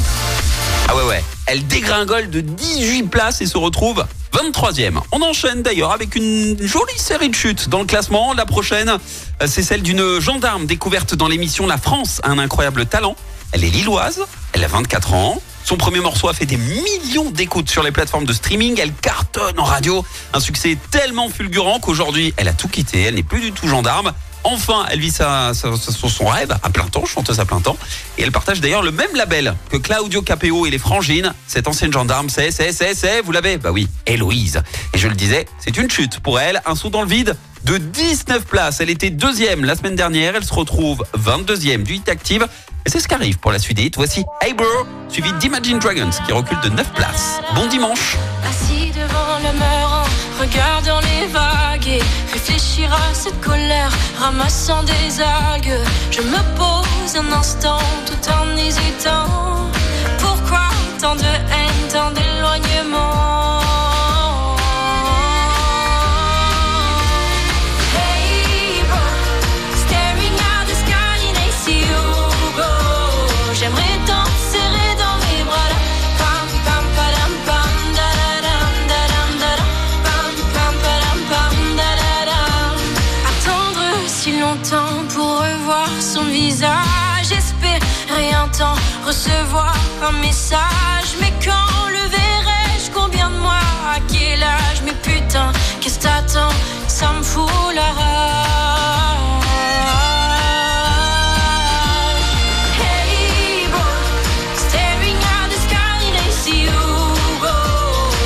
Ah ouais ouais, elle dégringole de dix-huit places et se retrouve vingt-troisième. On enchaîne d'ailleurs avec une jolie série de chutes dans le classement. La prochaine, c'est celle d'une gendarme découverte dans l'émission La France a un incroyable talent. Elle est lilloise, elle a vingt-quatre ans. Son premier morceau a fait des millions d'écoutes sur les plateformes de streaming. Elle cartonne en radio. Un succès tellement fulgurant qu'aujourd'hui, elle a tout quitté. Elle n'est plus du tout gendarme. Enfin, elle vit sa, sa, son rêve à plein temps, chanteuse à plein temps. Et elle partage d'ailleurs le même label que Claudio Capéo et les Frangines. Cette ancienne gendarme, c'est, c'est, c'est, c'est, vous l'avez ? Bah oui, Héloïse. Et je le disais, c'est une chute pour elle, un saut dans le vide de dix-neuf places. Elle était deuxième la semaine dernière, elle se retrouve vingt-deuxième du Hit Activ. Et c'est ce qui arrive pour la suite des hits. Voici Hey Bro, suivi d'Imagine Dragons qui recule de neuf places. Bon dimanche. Assis devant le mur, regardant les vagues et réfléchir à cette colère, ramassant des algues. Je me pose un instant tout en hésitant. Pourquoi tant de haine, tant d'éloignement? J'espérais un temps recevoir un message, mais quand le verrai-je? Combien de mois? À quel âge? Mais putain, qu'est-ce t'attends? Ça me fout la rage. Hey bro, staring at the sky and I see you go.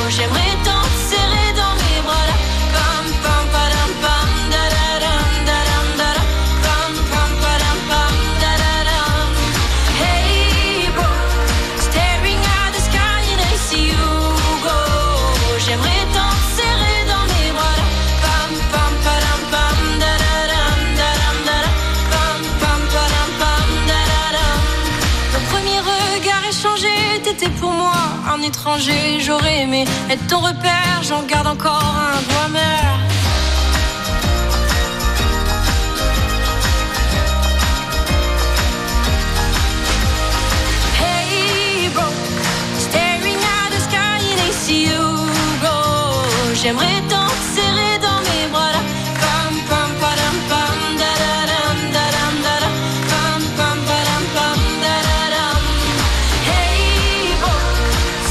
J'aimerais tant te serrer dans mes bras là. Pam pam padam pam da da dam da dam da dam. Pam pam padam pam da da dam. Hey bro, staring at the sky and I see you go. J'aimerais tant te serrer dans mes bras là. Pam pam padam pam da da dam da dam da dam. Pam pam padam pam da da dam. Mon premier regard échangé, t'étais pour moi un étranger, j'aurais aimé être ton repère, j'en garde encore un doigt amer. Hey bro, staring at the sky and I see you go. J'aimerais tant te serrer dans mes bras là. Pam pam padam pam da da dam da dam da dam. Pam pam padam pam da da dam. Hey oh,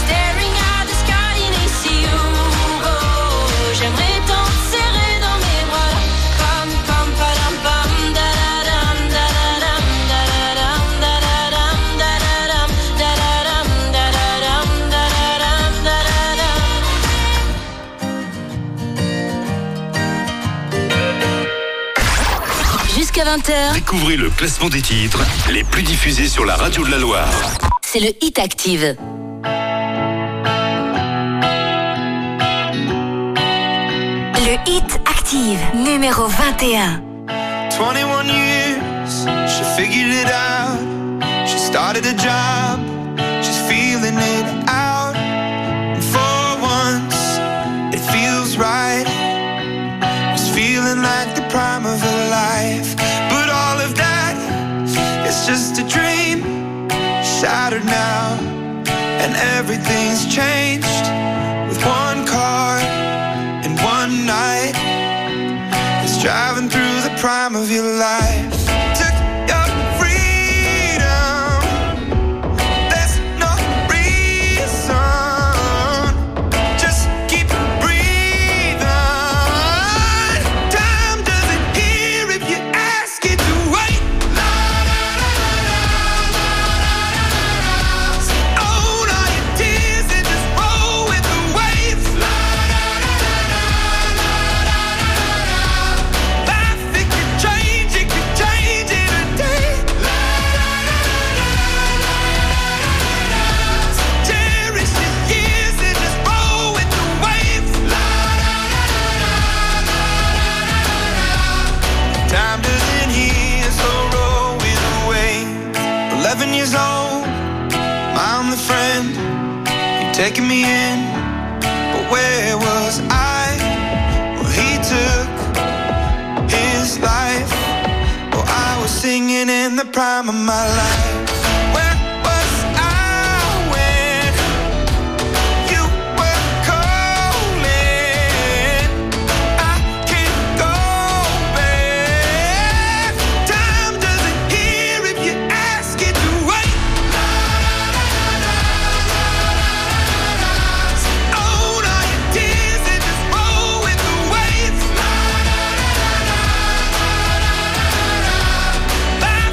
staring at the sky and I see you. Oh, j'aimerais tant te serrer dans mes bras là. Pam pam padam pam da da dam da da dam da da dam da da dam da da dam da da dam da da dam da da dam da da dam. Jusqu'à vingt heures. Découvrez le classement des titres les plus diffusés sur la radio de la Loire. C'est le Hit Activ. Le Hit Activ, numéro vingt et un. twenty-one years, she figured it out. She started a job, she's feeling it out. And for once, it feels right. She's feeling like the prime of her life. But all of that is just a dream. Shattered now, and everything's changed. With one car and one night, it's driving through the prime of your life. Took your freedom, there's no reason. Just keep breathing. Time doesn't care if you ask it to wait. La la la la la la. So own all your tears and just roll with the waves. La la la la la la la. Life it can change, it can change in a day. La la la la la la la. So cherish your years and just roll with the waves. La la la la la la la. Time doesn't heal, so roll it away. Eleven years old, my only friend, you taking me in, but where was I? Well, he took his life. Well, I was singing in the prime of my life. Where was I when you were calling? I can't go back. Time doesn't care if you ask it to wait. La la la la la la la. So own all your tears and just roll with the waves. La la la la la la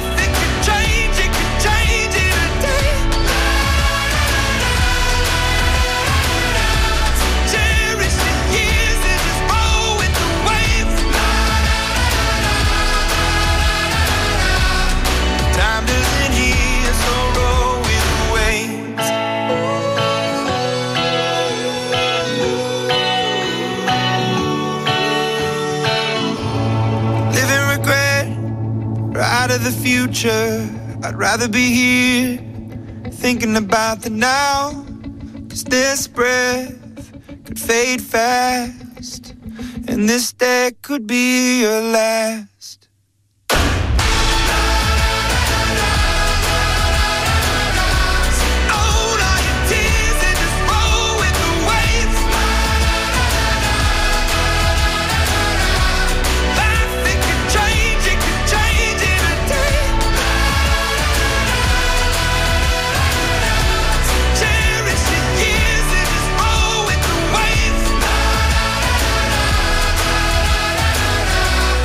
la. Life it can change, it can change in a day. La la la la la la. So cherish your years and just roll with the waves. La la la la la la la. Time doesn't heal, so roll with the waves. Living regret, we're out of the future. I'd rather be here, thinking about the now. Cause this breath could fade fast, and this day could be your last. Own all your tears and just roll with the waves. La la la la la. Life it can change, it can change in a day. La la la la la. So cherish your years and just roll with the waves. La la la la la.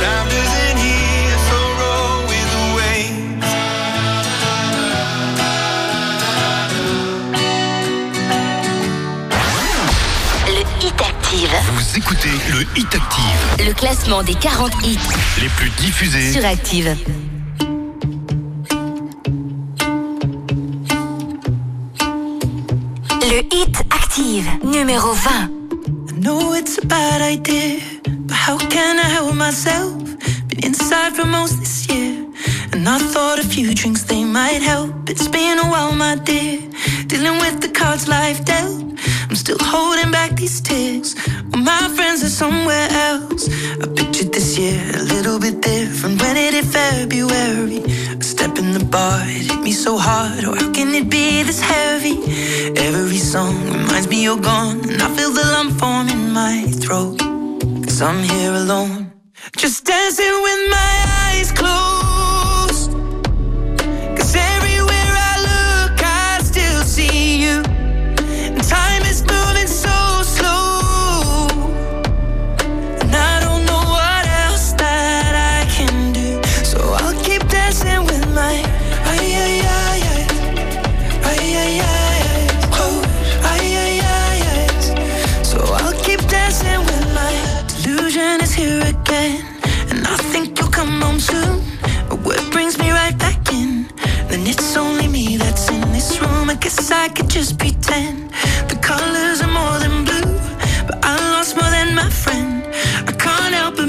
Time doesn't heal, so roll with the waves. Le Hit Activ, Vous écoutez le Hit Activ, le classement des quarante hits les plus diffusés sur Active. Le Hit Activ, numéro vingt. I know it's a bad idea, but how can I help myself? Been inside for most this year, and I thought a few drinks they might help. It's been a while, my dear, dealing with the cards life dealt. I'm still holding back these tears, well, my friends are somewhere else. I pictured this year a little bit different. When it hit February, a step in the bar, it hit me so hard. Oh, how can it be this heavy? Every song reminds me you're gone, and I feel the lump forming. throat, 'cause I'm here alone, just dancing with my eyes closed, 'cause everywhere I look I still see you, and time is moving so slow, and I don't know what else that I can do, so I'll keep dancing with my here again, and I think you'll come home soon, but what brings me right back in, then it's only me that's in this room. I guess I could just pretend the colors are more than blue, but I lost more than my friend, I can't help but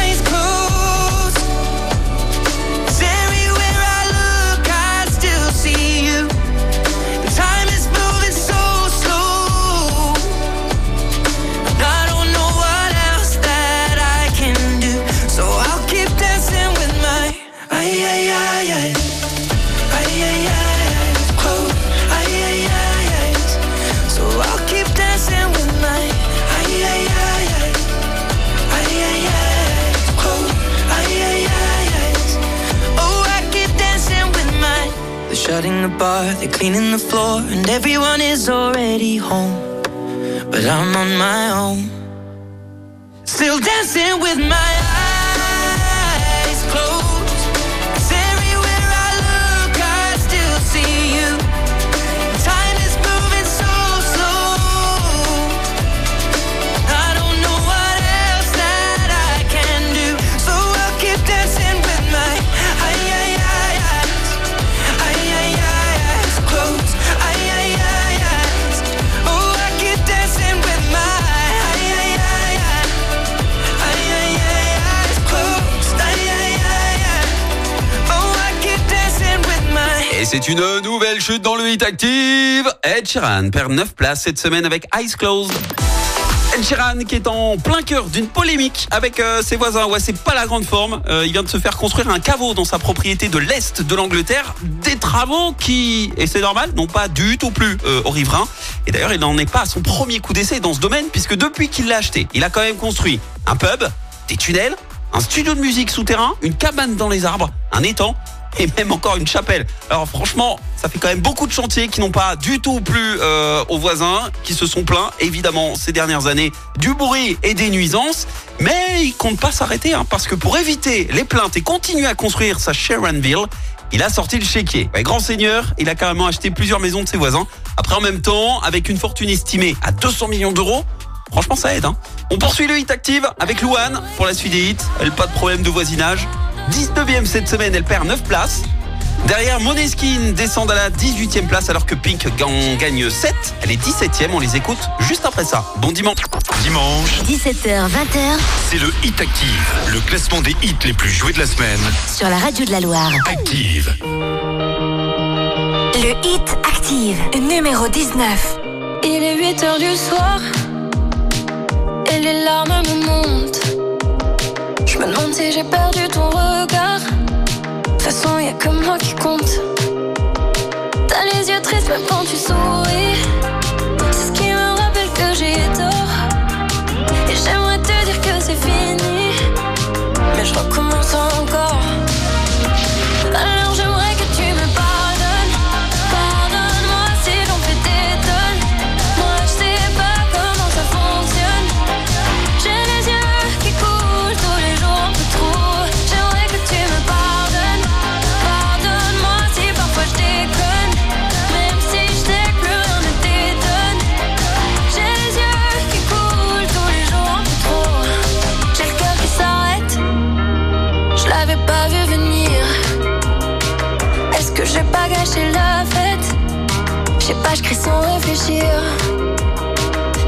eyes closed, 'cause everywhere I look I still see you, and time is moving so slow, and I don't know what else that I can do, so I'll keep dancing with my ay ay ay ay ay ay ay. Shutting the bar, they're cleaning the floor, and everyone is already home, but I'm on my own, still dancing with my eyes closed, 'cause everywhere I look I still see you, time is moving so slow, I don't know what else that I can do, so I'll keep dancing with my Et c'est une nouvelle chute dans le Hit Activ. Ed Sheeran perd neuf places cette semaine avec Eyes Closed. Ed Sheeran qui est en plein cœur d'une polémique avec euh, ses voisins. Ouais, c'est pas la grande forme. Euh, il vient de se faire construire un caveau dans sa propriété de l'Est de l'Angleterre. Des travaux qui, et c'est normal, n'ont pas du tout plu euh, aux riverains. Et d'ailleurs, il n'en est pas à son premier coup d'essai dans ce domaine, puisque depuis qu'il l'a acheté, il a quand même construit un pub, des tunnels, un studio de musique souterrain, une cabane dans les arbres, un étang, et même encore une chapelle. Alors franchement, ça fait quand même beaucoup de chantiers qui n'ont pas du tout plu euh, aux voisins, qui se sont plaints évidemment ces dernières années du bruit et des nuisances. Mais il compte pas s'arrêter, hein, parce que pour éviter les plaintes et continuer à construire sa Sheeranville, il a sorti le chéquier. Ouais, grand seigneur, il a carrément acheté plusieurs maisons de ses voisins. Après, en même temps, avec une fortune estimée à deux cents millions d'euros, franchement ça aide, hein. On poursuit le Hit Activ avec Louane pour la suite des hits. Elle pas de problème de voisinage, dix-neuvième cette semaine, elle perd neuf places. Derrière, Måneskin descend à la dix-huitième place, alors que Pink gagne sept. Elle est dix-septième, on les écoute juste après ça. Bon dimanche. Dimanche, dix-sept heures, vingt heures. C'est le Hit Activ, le classement des hits les plus joués de la semaine. Sur la radio de la Loire. Active. Le Hit Activ, numéro dix-neuf. Il est huit heures du soir et les larmes me montent. Je me demande si j'ai perdu ton regard. De toute façon, y'a que moi qui compte. T'as les yeux tristes même quand tu souris. C'est ce qui me rappelle que j'ai tort. Et j'aimerais te dire que c'est fini, mais je recommence encore. Alors j'aimerais que tu me pardonnes. Pardonne-moi si j'en fais des tonnes. Moi je sais pas comment ça fonctionne. J'ai les yeux qui coulent tous les jours un peu trop. J'aimerais que tu me pardonnes. Pardonne-moi si parfois je déconne. Même si je sais que plus rien ne t'étonne. J'ai les yeux qui coulent tous les jours un peu trop. J'ai le cœur qui s'arrête. Je l'avais pas vu venir. Est-ce que j'ai pas gâché la fête? Je sais pas, je crie sans réfléchir.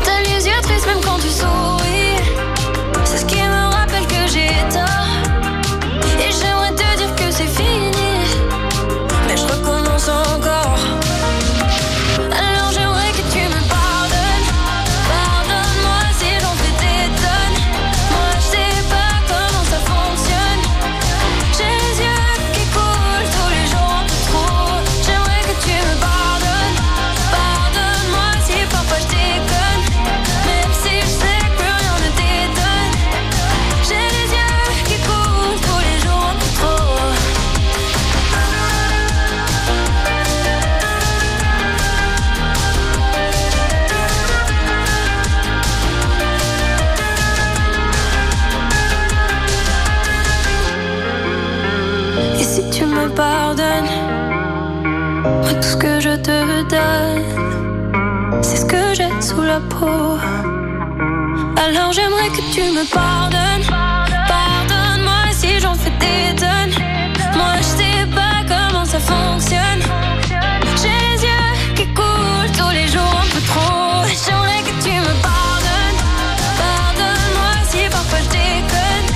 T'as les yeux tristes même quand tu souris. C'est ce qui me rappelle que j'ai tort. Et j'aimerais te dire que c'est fini, mais je recommence encore. Alors j'aimerais que tu me malade, c'est ce que j'ai sous la peau. Alors j'aimerais que tu me pardonnes. Pardonne-moi si j'en fais des tonnes. Moi je sais pas comment ça fonctionne. J'ai les yeux qui coulent tous les jours un peu trop. J'aimerais que tu me pardonnes. Pardonne-moi si parfois je déconne.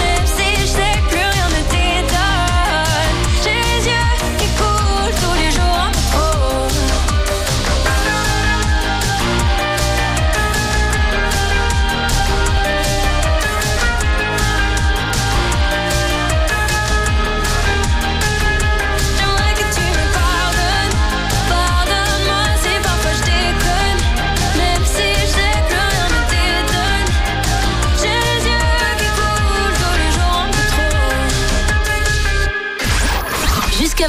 Même si je sais que plus rien ne t'étonne. J'ai les yeux qui coulent tous les jours un peu trop. J'aimerais que tu me pardonnes. Pardonne-moi si parfois je déconne. Même si je sais que rien ne t'étonne. J'ai les yeux qui coulent tous les jours un peu trop. Jusqu'à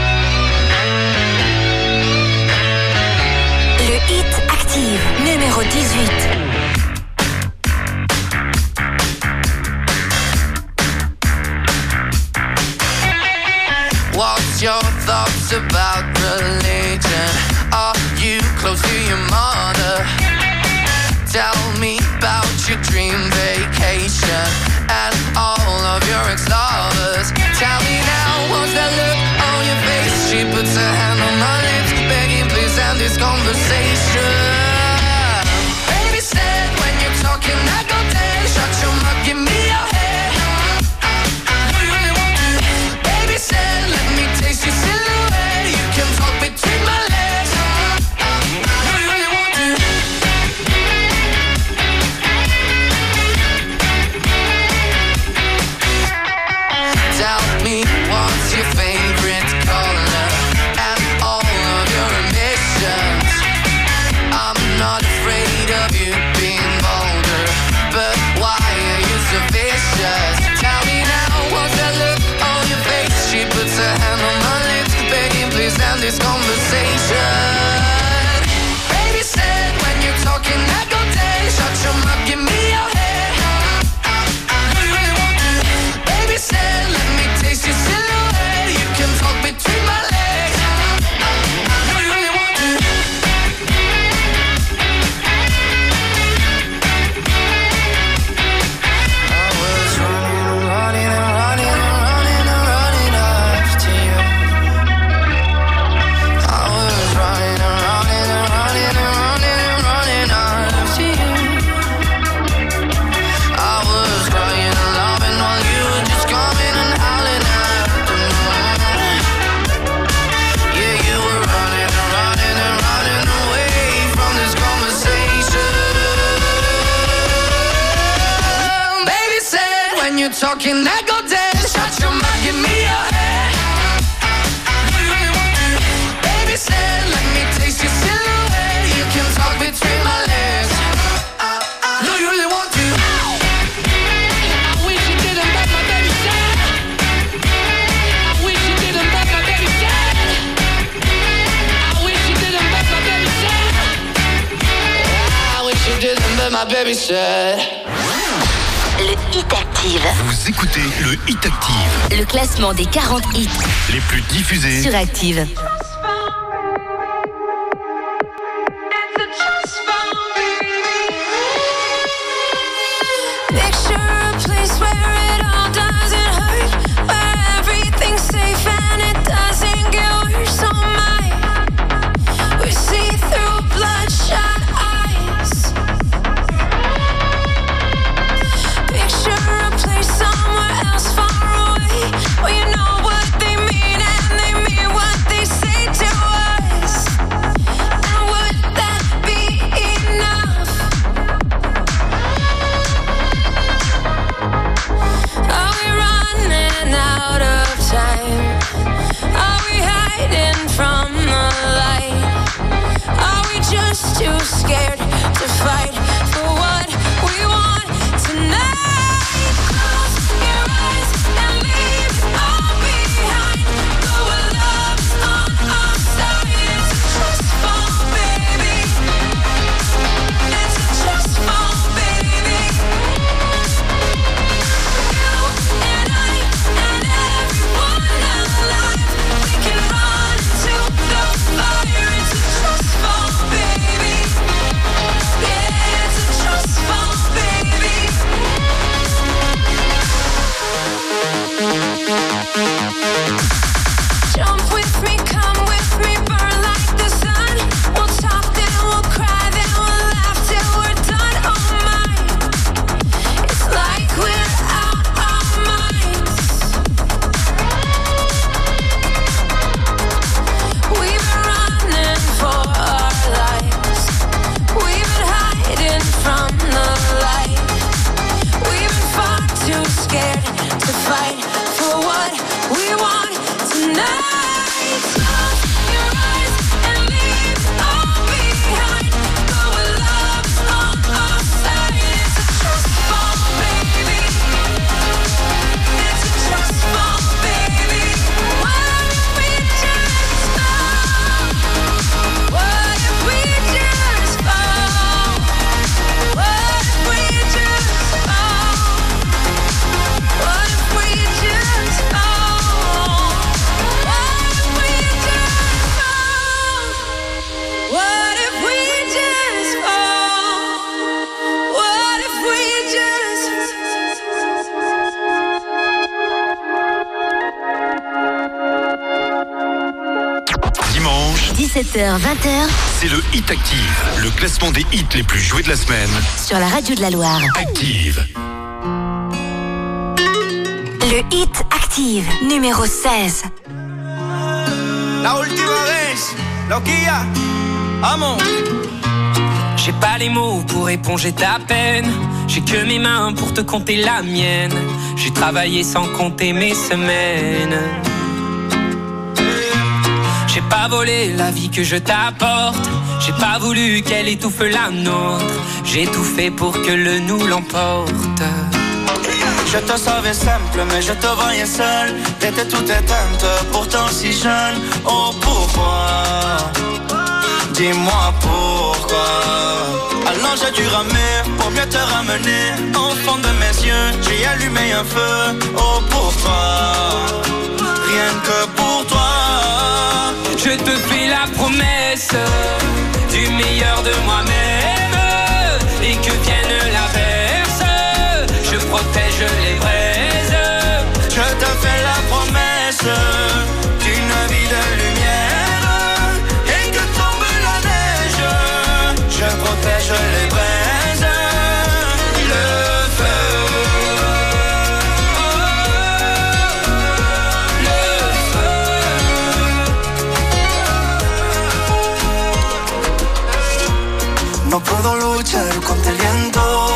Le Hit Activ, numéro dix-huit. What's your thoughts about religion? Are you close to your mother? Tell me about your dream vacation and all of your ex-lovers. Tell me now, what's that look on your face? She puts her hand on my lips, begging please end this conversation. Baby said when you're talking I go dead. Shut your mouth, give me your head. What do you really want to? Baby said let me taste your silhouette. You can talk between my legs. What do you really want to? Tell me what's your favorite color and all of your ambitions. I'm not afraid of you being bolder, but why are you so vicious? Tell me now, what's that look on your face? She puts her hand on my lips, begging please end this conversation. Baby said when you're talking I go dead. Shut your mouth, give me your head. What do you really want to? Baby said let me taste your silhouette. You can talk between my legs. What do you really want to? I was running and running and running and running and running after you. I was running and running and running and running and running after you. I was crying and loving while you were just coming and howling after me. Yeah, you were running and running and running away from this conversation. Baby said when you're talking I go dead. Shut your mouth, give me your head. What do you really want to? Baby said let me taste your silhouette. You can talk between my legs. Do you really want to? I wish you didn't back my baby said. I wish you didn't back my baby said. I wish you didn't back my baby said. I wish you didn't back my baby said. Le Hit Activ, Vous écoutez le Hit Activ, le classement des quarante hits les plus diffusés sur Active. Picture a place where it all doesn't hurt, where everything's safe and it doesn't get worse. Oh my, we see through bloodshot eyes. Picture a place somewhere else far away, where you know what they mean and they mean what they say. dix-sept heures vingt, c'est le Hit Activ, le classement des hits les plus joués de la semaine sur la radio de la Loire. Activ. Le Hit Activ, numéro seize. La última vez, Loquilla, amon. J'ai pas les mots pour éponger ta peine. J'ai que mes mains pour te compter la mienne. J'ai travaillé sans compter mes semaines. J'ai pas volé la vie que je t'apporte. J'ai pas voulu qu'elle étouffe la nôtre. J'ai tout fait pour que le nous l'emporte. Je te savais simple mais je te voyais seul. T'étais toute éteinte, pourtant si jeune. Oh pourquoi, dis-moi pourquoi. Alors j'ai dû ramer pour mieux te ramener. Enfant de mes yeux, j'ai allumé un feu. Oh pour toi, rien que pour toi. Je te fais la promesse du meilleur de moi-même. Et que vienne l'averse, je protège les braises. Je te fais la promesse d'une vie de lumière. Et que tombe la neige, je protège les braises. No puedo luchar contra el viento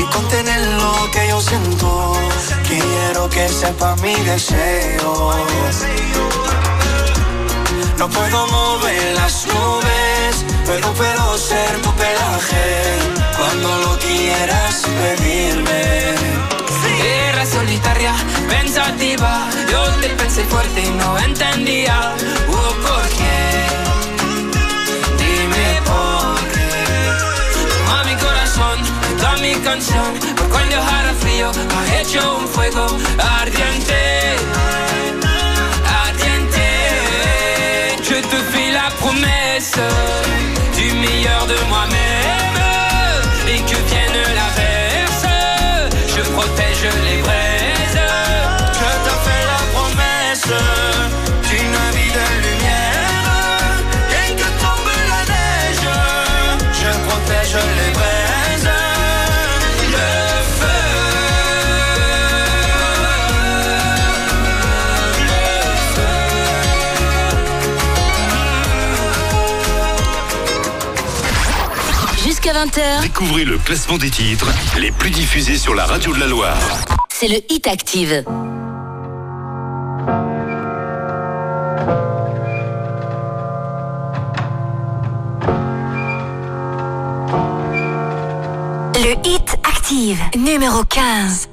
y contener lo que yo siento. Quiero que sepa mi deseo. No puedo mover las nubes, pero puedo ser tu pelaje cuando lo quieras pedirme. Era solitaria, pensativa, yo te pensé fuerte y no entendía. Oh, ¿por qué? Dime por qué. Mi corazón, toda mi canción, por cuando hará frío, ha hecho un fuego ardiente, ardiente. Je te fais la promesse du meilleur de moi-même et que vienne l'averse, je protège les braises. Je te fais la promesse d'une vie de lumière. Je les baise, le feu, le feu. Jusqu'à vingt heures, découvrez le classement des titres les plus diffusés sur la radio de la Loire. C'est le Hit Activ. Hit Activ, numéro quinze.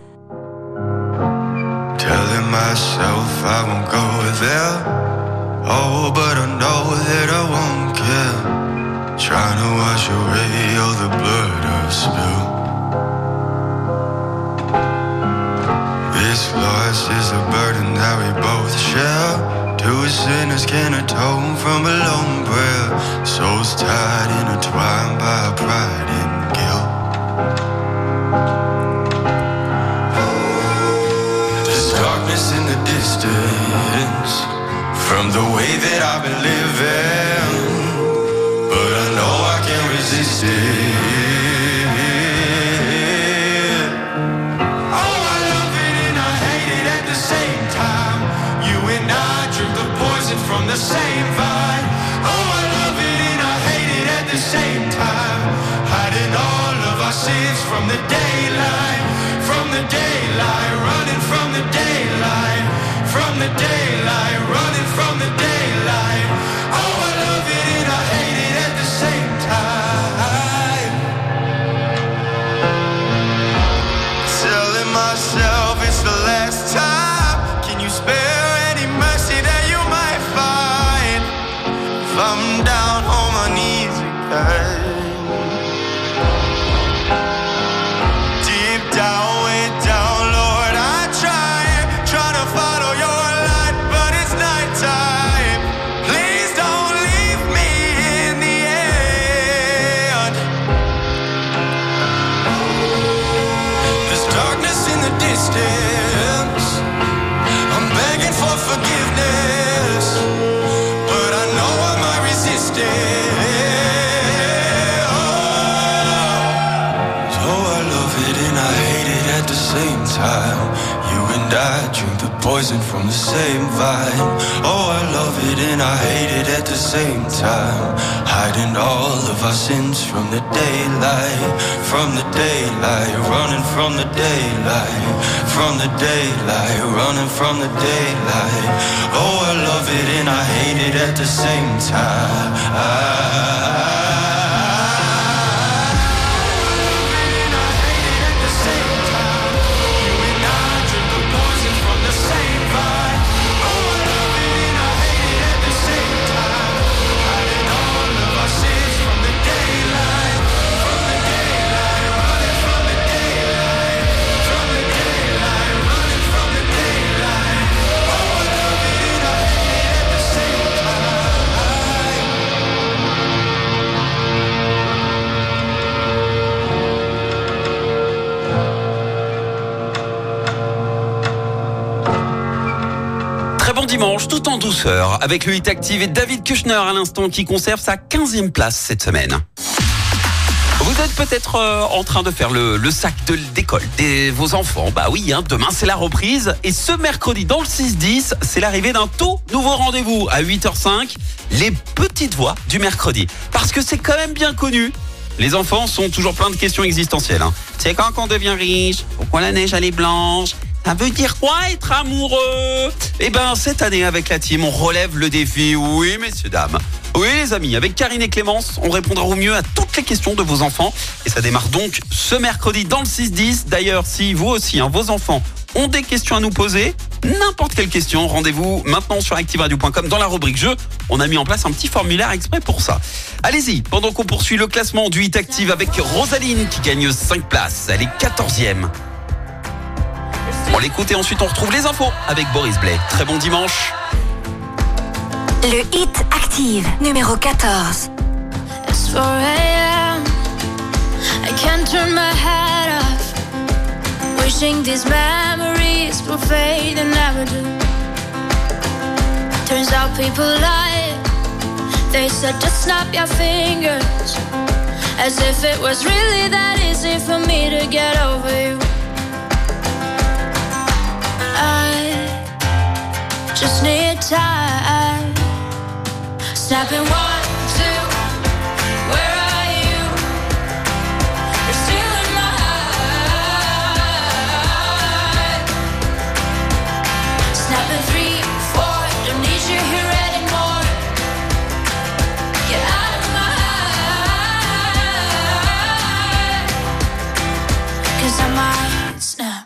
Telling myself I won't go there. Oh, but I know that I won't care. Trying to wash away all the blood I spill. This loss is a burden that we both share. Two sinners can atone from a long prayer. Souls tied, intertwined by pride and guilt. There's darkness in the distance from the way that I've been living, but I know I can't resist it. Oh, I love it and I hate it at the same time. You and I drink the poison from the same vine. Oh, I love it and I hate it at the same time. Hiding all of our sins from the daylight, from the daylight, running from the daylight, from the daylight, running from the daylight. Oh, I love it and I hate it at the same time. Telling myself it's the last time. Can you spare any mercy that you might find? If I'm down on my knees again. Try to follow your light, but it's nighttime. poison from the same vine. Oh, I love it and I hate it at the same time. Hiding all of our sins from the daylight, from the daylight, running from the daylight, from the daylight, running from the daylight. Oh, I love it and I hate it at the same time. I... Dimanche, tout en douceur, avec le Hit Activ et David Kushner à l'instant qui conserve sa quinzième place cette semaine. Vous êtes peut-être euh, en train de faire le, le sac de l'école de vos enfants. Bah oui, hein, demain c'est la reprise et ce mercredi dans le six dix, c'est l'arrivée d'un tout nouveau rendez-vous à huit heures cinq, les petites voix du mercredi. Parce que c'est quand même bien connu, les enfants sont toujours plein de questions existentielles. Hein. C'est quand qu'on devient riche, pourquoi la neige elle est blanche? Ça veut dire quoi être amoureux? Eh ben cette année avec la team, on relève le défi. Oui messieurs, dames. Oui les amis, avec Karine et Clémence, on répondra au mieux à toutes les questions de vos enfants. Et ça démarre donc ce mercredi dans le six dix. D'ailleurs, si vous aussi, hein, vos enfants ont des questions à nous poser, n'importe quelle question, rendez-vous maintenant sur activ radio point com dans la rubrique jeu. On a mis en place un petit formulaire exprès pour ça. Allez-y, pendant qu'on poursuit le classement du Hit Activ avec Rosaline qui gagne cinq places. Elle est quatorzième. On l'écoute et ensuite on retrouve les infos avec Boris Blais. Très bon dimanche. Le Hit Activ, numéro quatorze. It's four a.m. I can't turn my head off. Wishing these memories will fade and never do. Turns out people lie. They said just snap your fingers. As if it was really that easy for me to get over you. I just need time. Snapping one, two, where are you? You're still in my heart. Snapping three, four, don't need you here anymore. Get out of my heart. Cause I might snap.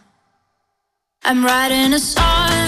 I'm writing a song,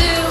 two.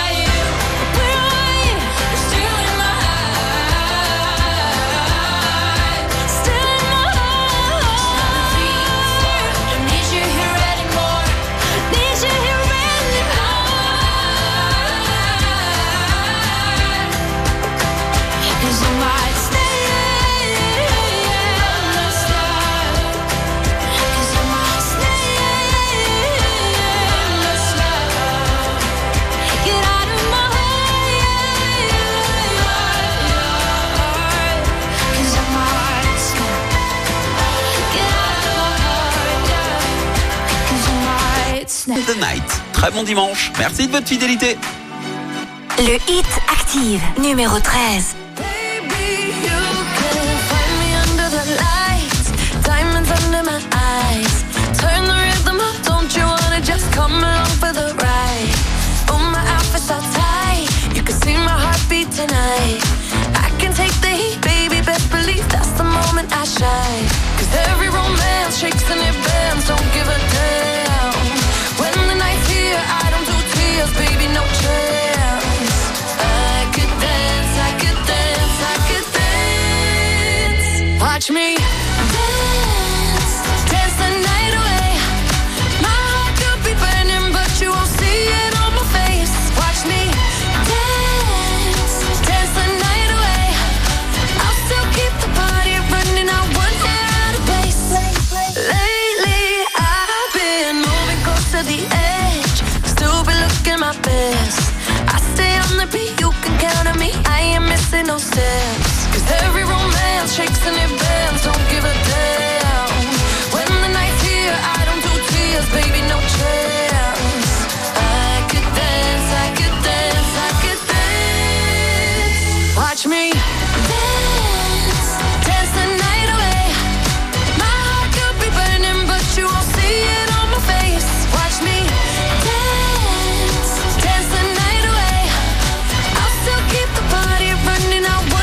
you? The Night. Très bon dimanche. Merci de votre fidélité. Le Hit Activ, numéro treize. Baby, you can find me under the lights, diamonds under my eyes. Turn the rhythm up, don't you wanna just come along for the ride? Oh, my outfit's all tight, you can see my heartbeat tonight. I can take the heat, baby, best believe that's the moment I shine. Cause every romance shakes and it bends, don't give a damn. When the night's here, I don't do tears, baby, no chance. Watch me dance, dance the night away. My heart could be burning, but you won't see it on my face. Watch me dance, dance the night away. I'll still keep the party running, I won't out of place. Lately I've been moving close to the edge, still be looking my best. I stay on the beat, you can count on me, I ain't missing no steps. Cause every romance shakes and it bends, don't give a damn. When the night's here, I don't do tears, baby, no chance. I could dance, I could dance, I could dance. Watch me dance, dance the night away. My heart could be burning, but you won't see it on my face. Watch me dance, dance the night away. I'll still keep the party running, I won't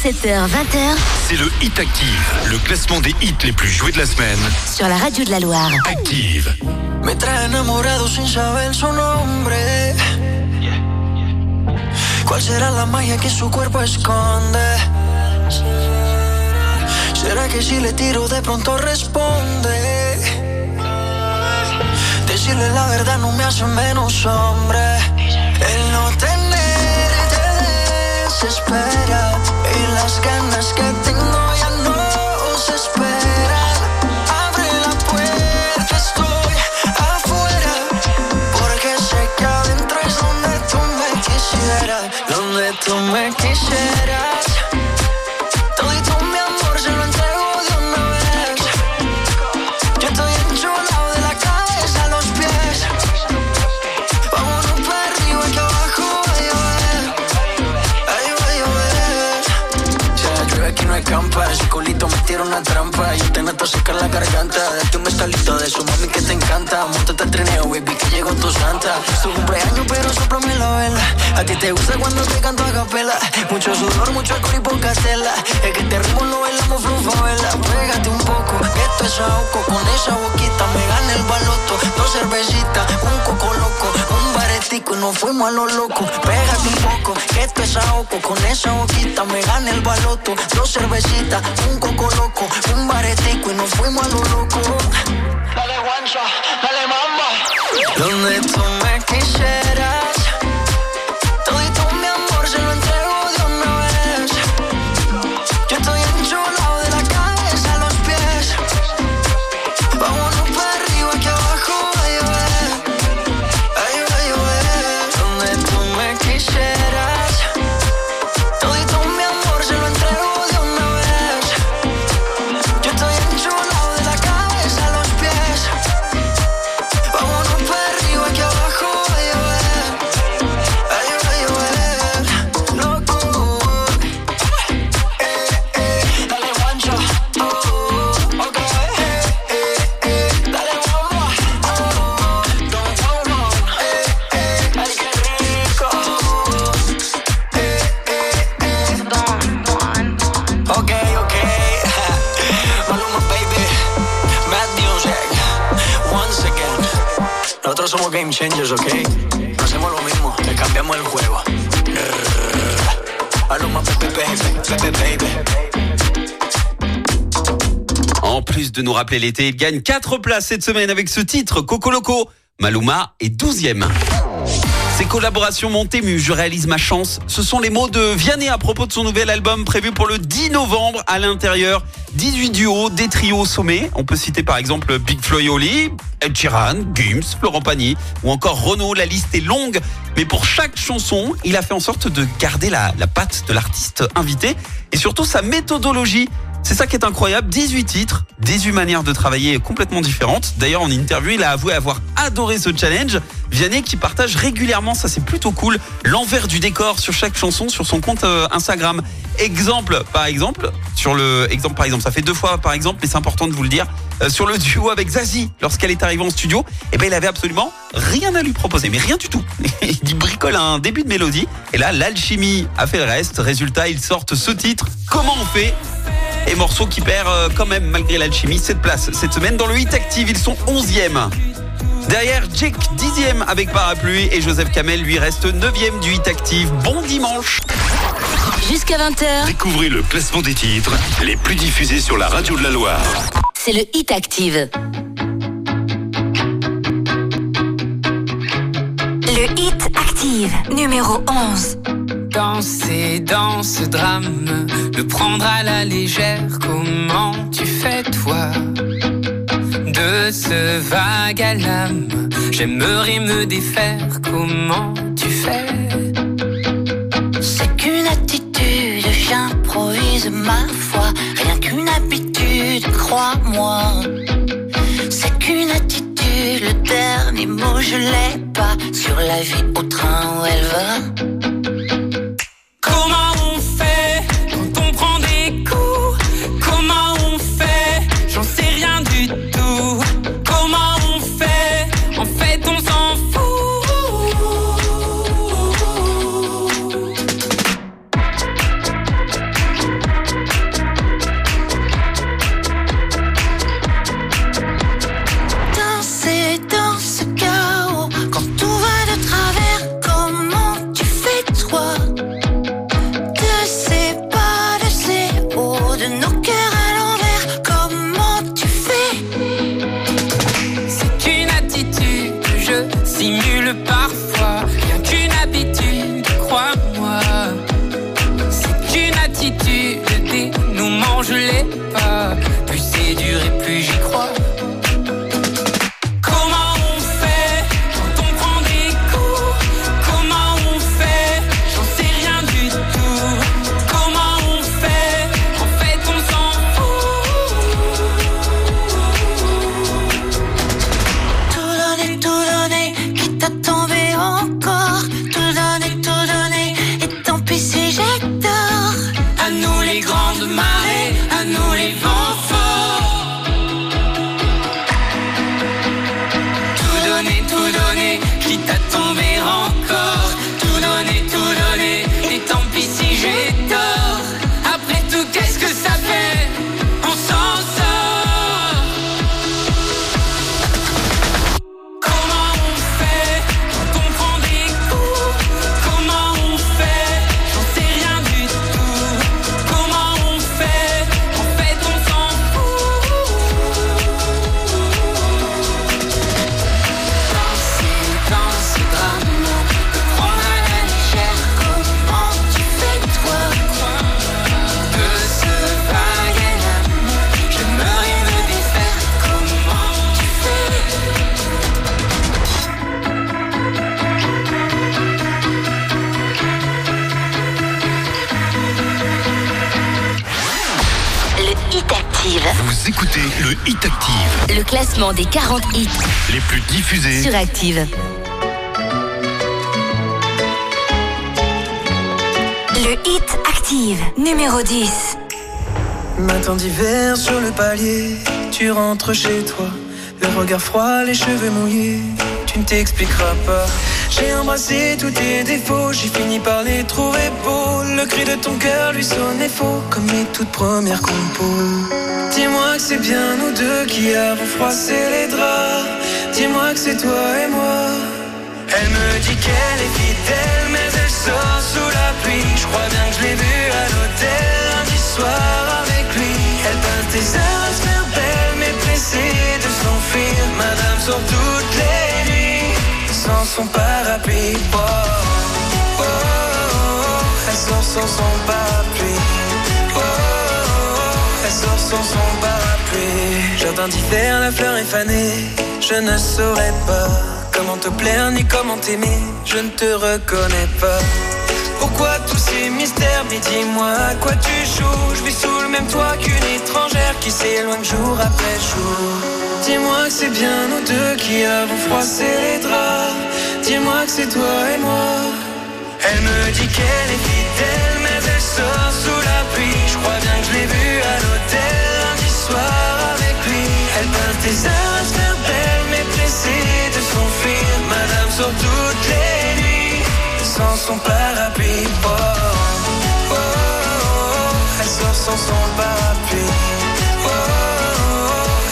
sept heures vingt heures. C'est le Hit Activ, le classement des hits les plus joués de la semaine sur la radio de la Loire. Activ. Me trae enamorado sin saber su nombre. ¿Cuál será la magia que su cuerpo esconde? ¿Será que si le tiro de pronto responde? Decirle la verdad no me hace menos hombre. El no tenerte desespera. Y las ganas que tengo ya no se esperan. Abre la puerta, estoy afuera, porque sé que adentro es donde tú me quisieras, donde tú me quisieras. Todito mi amor se lo entrego de una vez. Yo estoy enchulado de la cabeza a los pies. Vámonos para arriba que abajo va a llover. Ahí va a llover. Aquí no hay campa, ese culito me tira una trampa. Yo te noto secar la garganta, date un bestalito de su mami que te encanta. Móntate al trineo, baby, que llegó tu santa. Su cumpleaños, pero soplame la vela. A ti te gusta cuando te canto a capela. Mucho sudor, mucho alcohol y poca tela. Es que te ritmo lo bailamos flufavela. Pégate un poco, esto es ahogo. Con esa boquita me gana el baloto. Dos cervecitas, un coco loco, un baretico y nos fuimos a lo loco. Pégate un poco, esto es ahogo. Con esa boquita me gana el baloto. Dos cervecitas, un coco loco, un baretico y nos fuimos a lo loco. Dale guancha, dale mamba. Donde tú me quisieras, todito mi amor se lo entrego de una vez. Yo estoy enchulado de la cabeza a los pies. Vámonos para arriba que abajo va a llover. Ay, va a llover. Donde tú me quisieras, todito mi amor se lo entrego de una vez. Yo estoy enchulado de la cabeza a los pies. Vámonos para arriba que abajo game changers, ok. No hacemos lo mismo, le cambiamos el juego. A lo más pepe, pepe, baby. En plus de nous rappeler l'été, il gagne quatre places cette semaine avec ce titre, Coco Loco. Maluma est douzième. Ses collaborations m'ont ému, je réalise ma chance. Ce sont les mots de Vianney à propos de son nouvel album prévu pour le dix novembre. À l'intérieur, dix-huit duos, des trios sommés. On peut citer par exemple Big Flo et Oli, Ed Sheeran, Gims, Florent Pagny ou encore Renaud. La liste est longue, mais pour chaque chanson, il a fait en sorte de garder la, la patte de l'artiste invité et surtout sa méthodologie. C'est ça qui est incroyable, dix-huit titres, dix-huit manières de travailler complètement différentes. D'ailleurs, en interview, il a avoué avoir adoré ce challenge. Vianney qui partage régulièrement, ça c'est plutôt cool, l'envers du décor sur chaque chanson sur son compte Instagram. Exemple par exemple, sur le exemple par exemple, ça fait deux fois par exemple, mais c'est important de vous le dire, euh, sur le duo avec Zazie, lorsqu'elle est arrivée en studio, eh ben il avait absolument rien à lui proposer, mais rien du tout. Il bricole un début de mélodie et là l'alchimie a fait le reste. Résultat, ils sortent ce titre, Comment on fait ? Et morceau qui perd euh, quand même, malgré l'alchimie, cette place cette semaine dans le Hit Activ. Ils sont onzième. Derrière, Jake dixième avec Parapluie. Et Joseph Kamel, lui, reste neuvième du Hit Activ. Bon dimanche. Jusqu'à vingt heures. Découvrez le classement des titres les plus diffusés sur la radio de la Loire. C'est le Hit Activ. Le Hit Activ, numéro onze. Danser dans ce drame, le prendre à la légère, comment tu fais toi? De ce vague à l'âme, j'aimerais me défaire, comment tu fais? C'est qu'une attitude, j'improvise ma foi, rien qu'une habitude, crois-moi. C'est qu'une attitude, le dernier mot je l'ai pas, sur la vie au train où elle va. Comment on fait quand on prend des coups? Comment on fait? J'en sais rien du tout. Comment on fait? En fait, on s'en fout. Danser dans ce chaos, quand tout va de travers, comment tu fais toi? Parfois, rien qu'une habitude, crois-moi. C'est qu'une attitude, le dénouement, je l'ai pas. Plus c'est dur et plus j'y crois. Vous écoutez le Hit Activ. Le classement des quarante hits les plus diffusés sur Activ. Le Hit Activ, numéro dix. Matin d'hiver sur le palier, tu rentres chez toi. Le regard froid, les cheveux mouillés, tu ne t'expliqueras pas. J'ai embrassé tous tes défauts, j'ai fini par les trouver beaux. Le cri de ton cœur lui sonnait faux, comme mes toutes premières compos. Dis-moi que c'est bien nous deux qui avons froissé les draps. Dis-moi que c'est toi et moi. Elle me dit qu'elle est fidèle, mais elle sort sous la pluie. Je crois bien que je l'ai vue à l'hôtel lundi soir avec lui. Elle peint des heures à se faire belle, mais pressée de s'enfuir. Madame sort toutes les nuits sans son parapluie. Oh, oh, oh, oh. Elle sort sans son parapluie. Oh, oh, oh. Elle sort sans son parapluie. Jardin d'hiver, la fleur est fanée. Je ne saurais pas comment te plaire ni comment t'aimer, je ne te reconnais pas. Pourquoi tous ces mystères, mais dis-moi à quoi tu joues. Je vis sous le même toit qu'une étrangère qui s'éloigne jour après jour. Dis-moi que c'est bien nous deux qui avons froissé les draps. Dis-moi que c'est toi et moi. Elle me dit qu'elle est fidèle, mais elle sort sous la pluie. Je crois bien que je l'ai vue à l'hôtel lundi soir avec lui. Elle peint des heures à se faire belle, mais pressée de s'enfuir. Madame sort toutes les nuits sans son parapluie. Oh, oh, oh, oh. Elle sort sans son parapluie. Oh, oh, oh.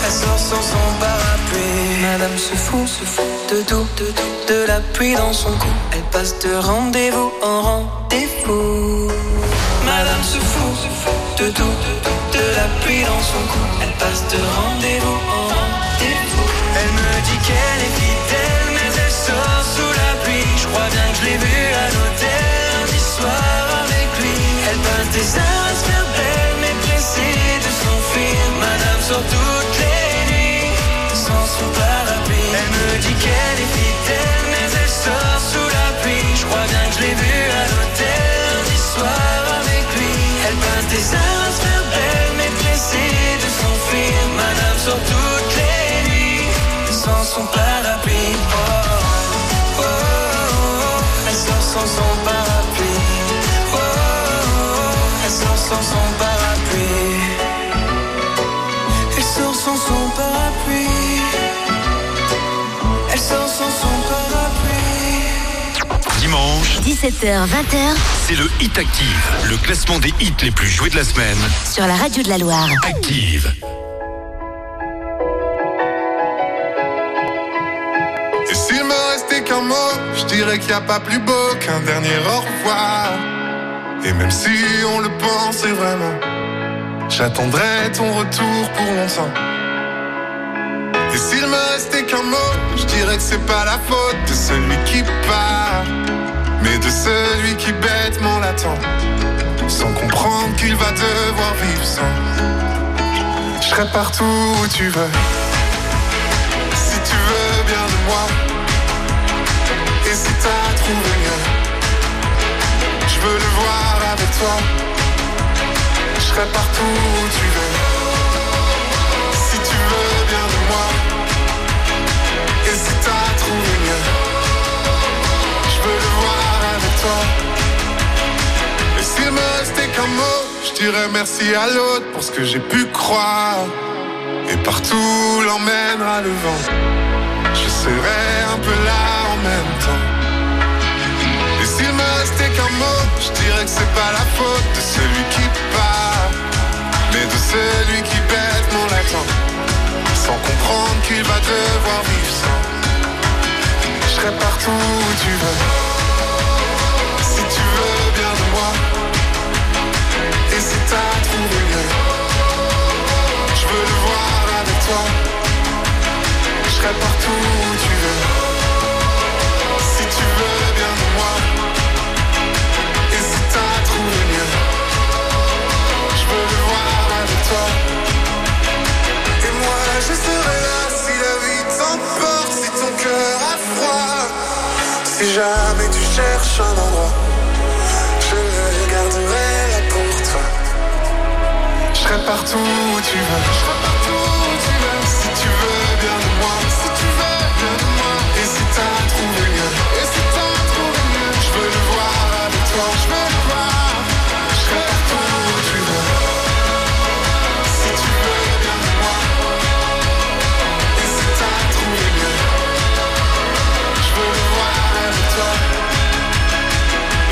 Elle sort sans son parapluie. Madame se fout, se fout de tout, de tout, de la pluie dans son cou. Elle passe de rendez-vous en rendez-vous. Madame se fout, se fout de tout, de tout, de la pluie dans son cou. Elle passe de rendez-vous en rendez-vous. Elle me dit qu'elle est fidèle, mais elle sort sous la pluie. Je crois bien que je l'ai vue à l'hôtel lundi soir avec lui. Elle passe des heures à se faire belle, mais pressée de s'enfuir. Madame sort toutes les nuits sans son parapluie. Elle me dit qu'elle est fidèle, mais elle sort sous la pluie. Je crois bien que je l'ai vue à l'hôtel lundi soir avec lui. Elle passe des heures à se faire belle, mais pressée de s'enfuir. Madame sort toutes les sans son parapluie, oh, oh, oh, oh. Elle sort sans son parapluie, oh, oh, oh. Elle sort sans son parapluie. Elle sort sans son parapluie. Elle sort sans son parapluie. Dimanche, dix-sept heures vingt, c'est le Hit Activ, le classement des hits les plus joués de la semaine sur la radio de la Loire. Activ. Qu'un mot, je dirais qu'il n'y a pas plus beau qu'un dernier au revoir. Et même si on le pensait vraiment, j'attendrai ton retour pour longtemps. Et s'il me restait qu'un mot, je dirais que c'est pas la faute de celui qui part, mais de celui qui bêtement l'attend, sans comprendre qu'il va devoir vivre sans. Je serai partout où tu veux, si tu veux bien de moi. Et si t'as trouvé mieux, je veux le voir avec toi. Je serai partout où tu veux, si tu veux bien de moi. Et si t'as trouvé mieux, je veux le voir avec toi. Et s'il me restait qu'un mot, je dirais merci à l'autre pour ce que j'ai pu croire. Et partout l'emmènera le vent, je serai un peu là en même temps. Et s'il me restait qu'un mot, je dirais que c'est pas la faute de celui qui part, mais de celui qui bête mon l'attend, sans comprendre qu'il va devoir vivre sans. Je serai partout où tu veux, si tu veux bien de moi. Et si t'as trouvé mieux, je veux le voir avec toi. Je serai partout où tu veux, si tu veux bien de moi. Et si t'as trouvé mieux, je veux le voir avec toi. Et moi je serai là si la vie t'emporte, si ton cœur a froid. Si jamais tu cherches un endroit, je le garderai là pour toi. Je serai partout où tu veux, je serai partout où tu veux. Si tu veux bien de moi, si tu veux bien de moi. Et si t'as trouvé mieux, et si t'as trouvé mieux, je veux le voir avec toi, je veux le voir. Je serai partout où tu veux, si tu veux bien de moi. Et si t'as trouvé mieux, je veux le voir avec toi.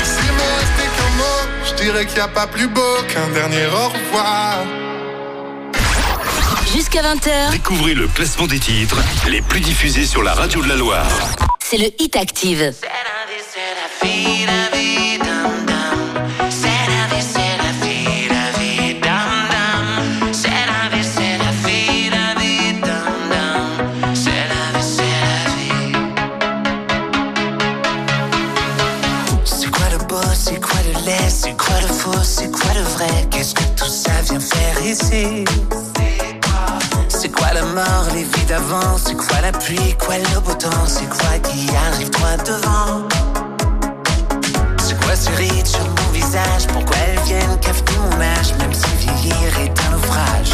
Et s'il me restait qu'un mot, je dirais qu'il n'y a pas plus beau qu'un dernier au revoir. Jusqu'à vingt heures. Découvrez le classement des titres les plus diffusés sur la radio de la Loire. c'est le Hit Activ. C'est la vie, c'est la vie, la vie, dum dum. C'est la vie, c'est la vie, la vie, dum dum. C'est la vie, c'est la vie, la vie, dum dum. C'est la vie, c'est la vie. C'est quoi le beau, c'est quoi le laid, c'est quoi le faux, c'est quoi le vrai? Qu'est-ce que tout ça vient faire ici? C'est quoi la mort, les vies d'avant? C'est quoi la pluie, quoi le beau temps? C'est quoi qui arrive droit devant? C'est quoi ce ride sur mon visage? Pourquoi elles viennent cafeter mon âge? Même si vieillir est un naufrage.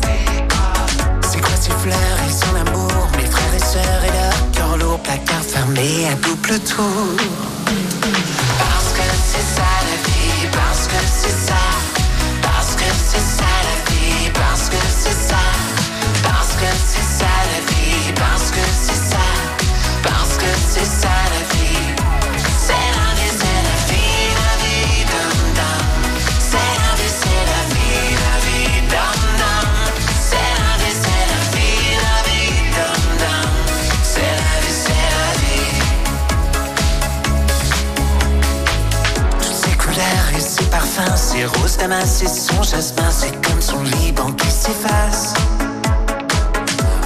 C'est quoi, c'est quoi ces fleurs et son amour? Mes frères et sœurs et leur cœur lourd. Placard fermé à double tour. Parce que c'est ça la vie, parce que c'est ça. Parce que c'est ça la vie, parce que c'est ça. Parce que c'est ça la vie, parce que c'est ça, parce que c'est ça la vie. C'est la vie, c'est la vie, la vie, dum dum. C'est la vie, c'est la vie, la vie, dum dum. C'est la vie, c'est la vie, la vie, dum dum. C'est la vie, c'est la vie. Toutes ces couleurs et ces parfums, ces roses d'amas et son jasmin, c'est comme son Liban qui s'efface.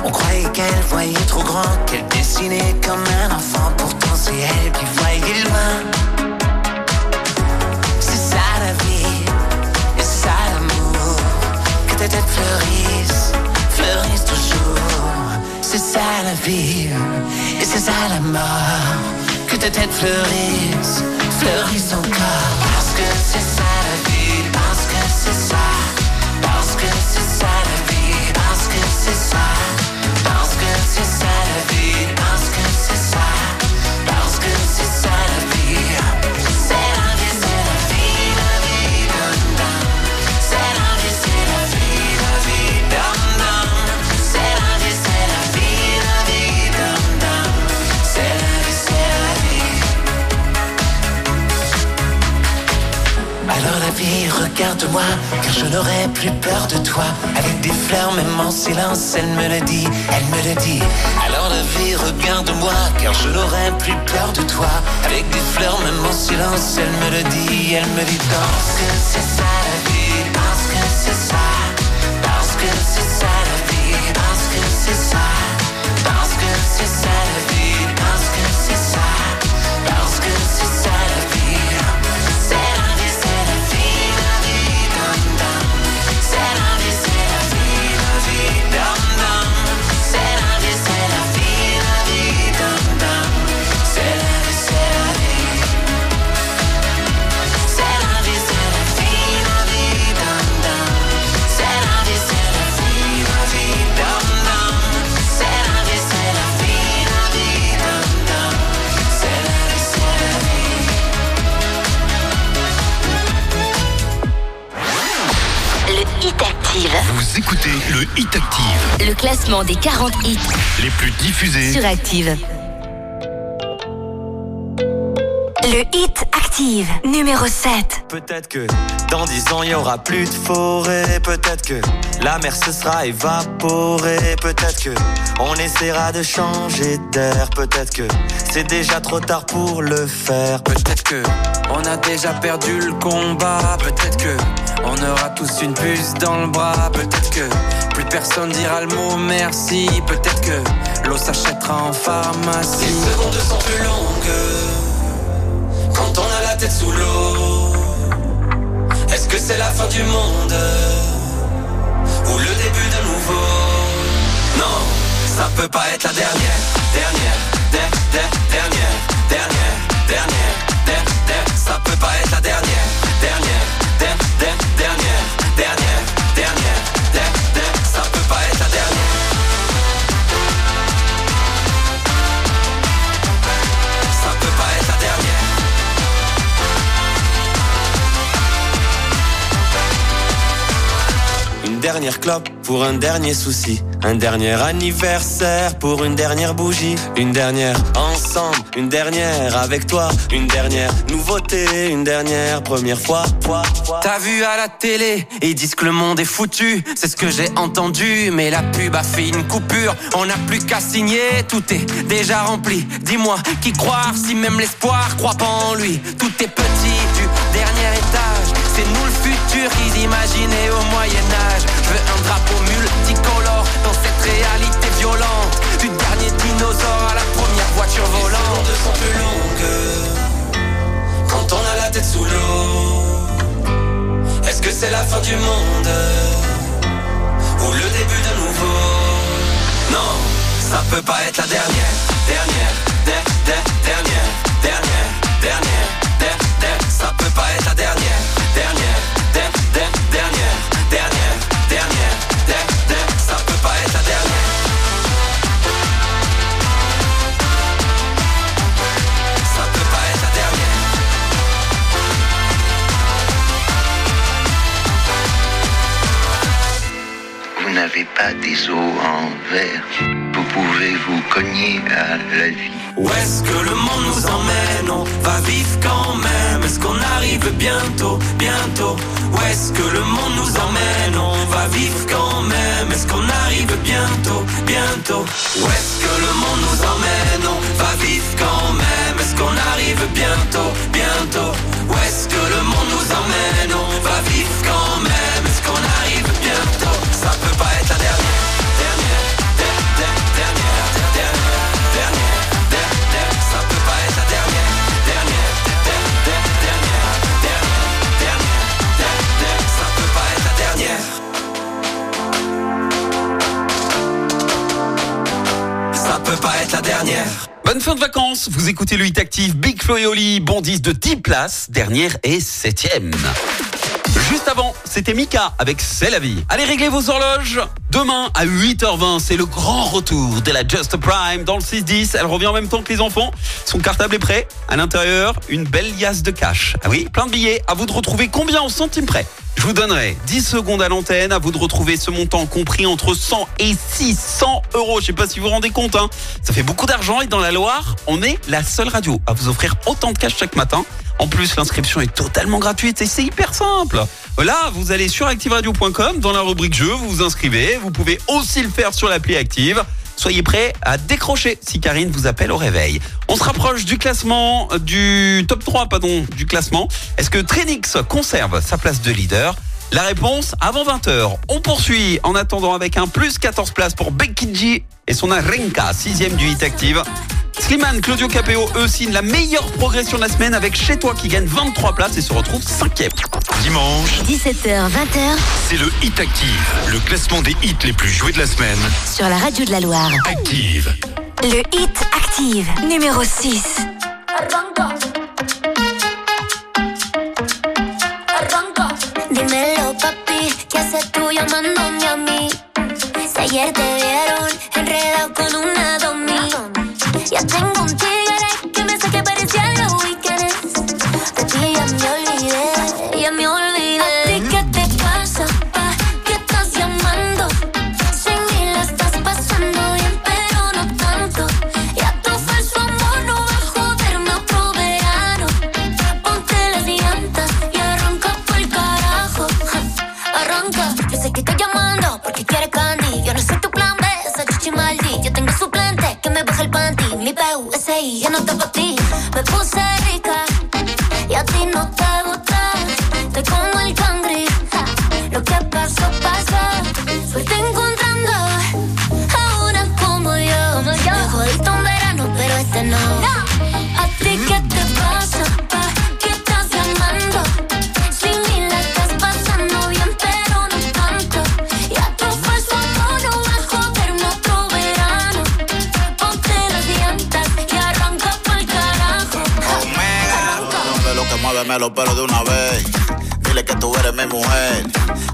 On croyait qu'elle voyait trop grand, qu'elle dessinait comme un enfant. Pourtant c'est elle qui voyait loin. C'est ça la vie, et c'est ça l'amour. Que tes têtes fleurissent, fleurissent toujours. C'est ça la vie, et c'est ça la mort. Que tes têtes fleurissent, fleurissent encore. Parce que c'est ça la vie, parce que c'est ça. Parce que c'est ça la vie, parce que c'est ça. Parce que c'est ça la vie, parce que c'est ça, parce que c'est ça la vie. C'est la vie, c'est la vie, la vie, dum dum. C'est la vie, c'est la vie, la vie, dum dum. C'est la vie, c'est la vie, la vie, dum dum. C'est la vie, c'est la vie. Alors la vie, regarde-moi, car je n'aurai plus peur de toi. Avec des fleurs, même en silence, elle me le dit, elle me le dit. Alors la vie, regarde-moi, car je n'aurai plus peur de toi. Avec des fleurs, même en silence, elle me le dit, elle me dit. Parce que c'est ça la vie, parce que c'est ça. Parce que c'est ça la vie, parce que c'est ça. Parce que c'est ça la vie, parce que c'est ça. Parce que c'est ça la vie. Vous écoutez le Hit Activ. Le classement des quarante hits les plus diffusés sur Activ. Le Hit Activ, numéro sept. Peut-être que dans dix ans il y aura plus de forêt. Peut-être que la mer se sera évaporée. Peut-être que on essaiera de changer d'air. Peut-être que c'est déjà trop tard pour le faire. Peut-être que on a déjà perdu le combat. Peut-être que on aura tous une puce dans le bras. Peut-être que plus personne dira le mot merci. Peut-être que l'eau s'achètera en pharmacie. Les secondes sont plus longues quand on a la tête sous l'eau. Est-ce que c'est la fin du monde ou le début de nouveau? Non, ça peut pas être la dernière. Dernière, der, der, dernière, dernière, dernière, der, der. Ça peut pas être la dernière. Dernière, der, der, dernière, dernière, dernière, der, der. Ça peut pas être la dernière. Ça peut pas être la dernière. Dernière clope pour un dernier souci. Un dernier anniversaire pour une dernière bougie. Une dernière ensemble, une dernière avec toi. Une dernière nouveauté, une dernière première fois, fois, fois. T'as vu à la télé, ils disent que le monde est foutu. C'est ce que j'ai entendu, mais la pub a fait une coupure. On n'a plus qu'à signer, tout est déjà rempli. Dis-moi qui croire si même l'espoir croit pas en lui. Tout est petit du dernier étage. C'est nous le futur qu'ils imaginaient au Moyen-Âge. Je veux un drapeau multicolore dans cette réalité violente. Du dernier dinosaure à la première voiture volante. Les secondes sont plus longues quand on a la tête sous l'eau. Est-ce que c'est la fin du monde ou le début de nouveau? Non, ça peut pas être la dernière. Dernière, der, der, dernière, dernière, dernière, der, der. Ça peut pas être la dernière. Dernière, der, der, dernière, dernière, dernière, der, der. Ça peut pas être la dernière. Ça peut pas être la dernière. Vous n'avez pas des os en verre. Vous pouvez vous cogner à la vie. Où est-ce que le monde nous emmène? On va vivre quand même. Est-ce qu'on arrive bientôt, bientôt? Où est-ce que le monde nous emmène? On va vivre quand même. Est-ce qu'on arrive bientôt, bientôt? Où est-ce que le monde nous emmène? On va vivre quand même. Est-ce qu'on arrive bientôt, bientôt? Où est-ce que le monde nous emmène? On va vivre quand même. Est-ce qu'on arrive bientôt? Ça peut pas être la dernière. Ça peut pas être la dernière. Bonne fin de vacances, vous écoutez le Hit Activ, Big Flo et Oli, bon disque de dix places, dernière et septième. Juste avant, c'était Mika avec C'est la vie. Allez régler vos horloges. Demain à huit heures vingt, c'est le grand retour de la Just Prime dans le six dix. Elle revient en même temps que les enfants. Son cartable est prêt. À l'intérieur, une belle liasse de cash. Ah oui, plein de billets. À vous de retrouver combien en centimes près. Je vous donnerai dix secondes à l'antenne. À vous de retrouver ce montant compris entre cent et six cents euros. Je ne sais pas si vous vous rendez compte, hein. Ça fait beaucoup d'argent. Et dans la Loire, on est la seule radio à vous offrir autant de cash chaque matin. En plus, l'inscription est totalement gratuite et c'est hyper simple. Là, vous allez sur activ radio point com. Dans la rubrique jeu, vous vous inscrivez. Vous pouvez aussi le faire sur l'appli Active. Soyez prêts à décrocher si Karine vous appelle au réveil. On se rapproche du classement, du top trois, pardon, du classement. Est-ce que Trénix conserve sa place de leader? La réponse avant vingt heures. On poursuit en attendant avec un plus quatorze places pour Becky G et son Arenka, sixième du Hit Active. Slimane, Claudio Capéo, eux signent la meilleure progression de la semaine avec Chez Toi qui gagne vingt-trois places et se retrouve cinquième. Dimanche, dix-sept heures vingt, c'est le Hit Activ, le classement des hits les plus joués de la semaine. Sur la radio de la Loire. Active. Le Hit Activ, numéro six. Arranco. Arranco. Dímelo papi, ¿qué haces tú llamándome a mí? Si ayer te vieron enredado con una domi. Ya tengo un tigre que me sé que parecía los weekends. De ti ya me olvidé, ya me olvidé. ¿Y qué te pasa? ¿Pa' qué estás llamando? Sin mí la estás pasando bien, pero no tanto. Ya tu falso amor no va a joderme otro verano. Ponte las llantas y arranca por el carajo. Arranca. Yo sé que estás llamando porque quieres candy. Yo no soy tu plan B, esa chichi maldi. Yo tengo suplente que me baja el panty. Mi peu, ese y ya no está pa' ti. Me puse rica y a ti no te gusta. Estoy como el cangri. Lo que pasó, pasó. Fuiste encontrando a una como yo. Me jodiste un verano, pero este no. ¿A ti qué te pasa? Pa' qué estás llamando? Sin mí la estás pasando bien, pero no tanto. Y a tu falso amor no va a joderme otro verano. Muévemelo, pero de una vez. Dile que tú eres mi mujer.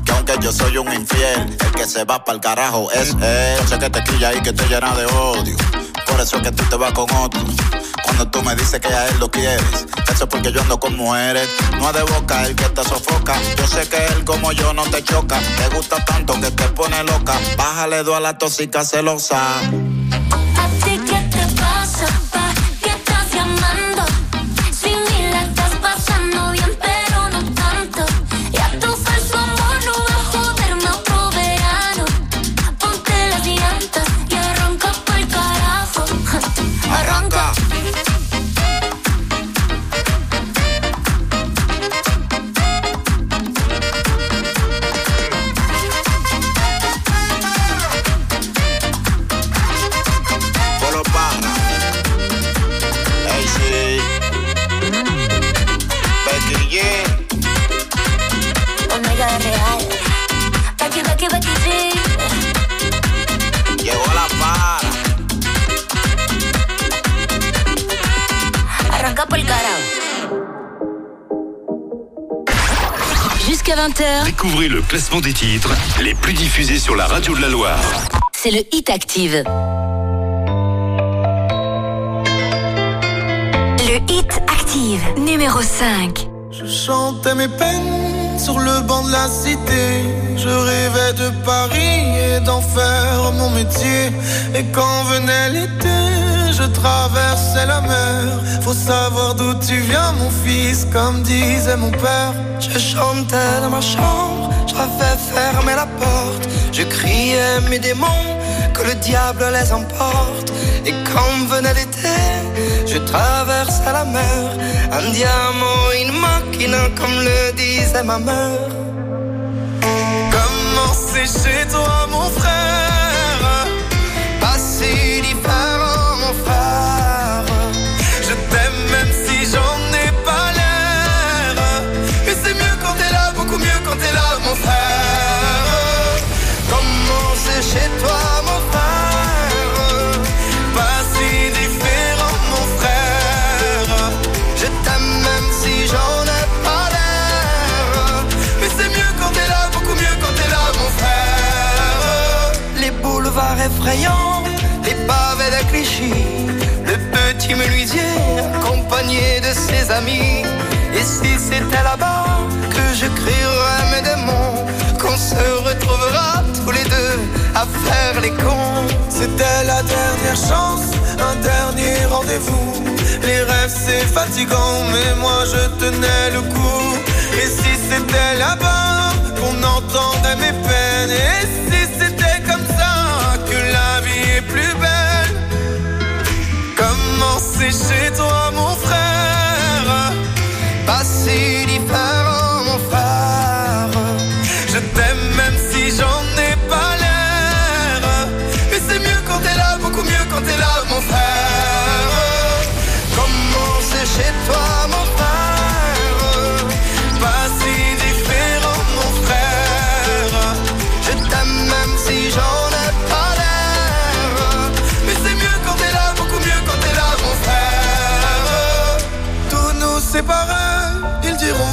Que aunque yo soy un infiel, el que se va pa'l carajo es él. Yo sé que te quilla y que te llena de odio. Por eso es que tú te vas con otro. cuando tú me dices que ya él lo quieres. Eso porque yo ando con mujeres. No ha de boca el que te sofoca. Yo sé que él como yo no te choca. Te gusta tanto que te pone loca. Bájale dos a la tóxica celosa. ¿A ti qué te pasa? Pa? ¿Qué estás llamando? Si ni la estás pasando bien, pero no tanto. Y a tu falso amor no va a joderme otro verano. Ponte las llantas y arranca pa'l carajo. Arranca. Jusqu'à vingt heures. Découvrez le classement des titres les plus diffusés sur la radio de la Loire. C'est le Hit Activ. Le Hit Activ, numéro cinq. Je chantais mes peines sur le banc de la cité. Je rêvais de Paris et d'en faire mon métier. Et quand venait l'été, je traversais la mer. Faut savoir d'où tu viens mon fils, comme disait mon père. Je chantais dans ma chambre, j'avais fermé la porte. Je criais mes démons, que le diable les emporte. Et quand venait l'été, je traversais la mer. Un diamant, une machina, comme le disait ma mère. Comment c'est chez toi mon frère, pas si différent. Je t'aime même si j'en ai pas l'air. Mais c'est mieux quand t'es là, beaucoup mieux quand t'es là mon frère. Comment c'est chez toi mon frère, pas si différent mon frère. Je t'aime même si j'en ai pas l'air. Mais c'est mieux quand t'es là, beaucoup mieux quand t'es là mon frère. Les boulevards effrayants, les pavés de Clichy, petit menuisier accompagné de ses amis. Et si c'était là-bas que je crierais mes démons, qu'on se retrouvera tous les deux à faire les cons. C'était la dernière chance, un dernier rendez-vous. Les rêves c'est fatigant mais moi je tenais le coup. Et si c'était là-bas qu'on entendait mes peines. Et si c'était comme ça que la vie est plus belle. Comment c'est chez toi mon frère, pas si différent mon frère. Je t'aime même si j'en ai pas l'air. Mais c'est mieux quand t'es là, beaucoup mieux quand t'es là mon frère. Comment c'est chez toi mon frère, pas si différent mon frère. Je t'aime même si j'en ai pas l'air. C'est pareil, ils diront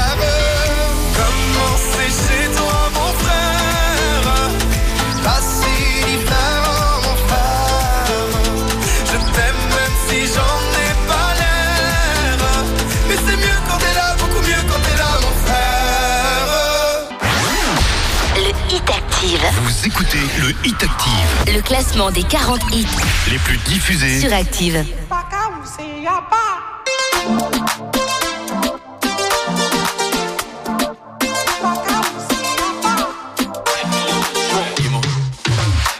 Comment c'est chez toi mon frère, pas si différent mon frère. Je t'aime même si j'en ai pas l'air. Mais c'est mieux quand t'es là, beaucoup mieux quand t'es là mon frère. Le Hit Activ. Vous écoutez le Hit Activ, le classement des quarante hits les plus diffusés sur Activ.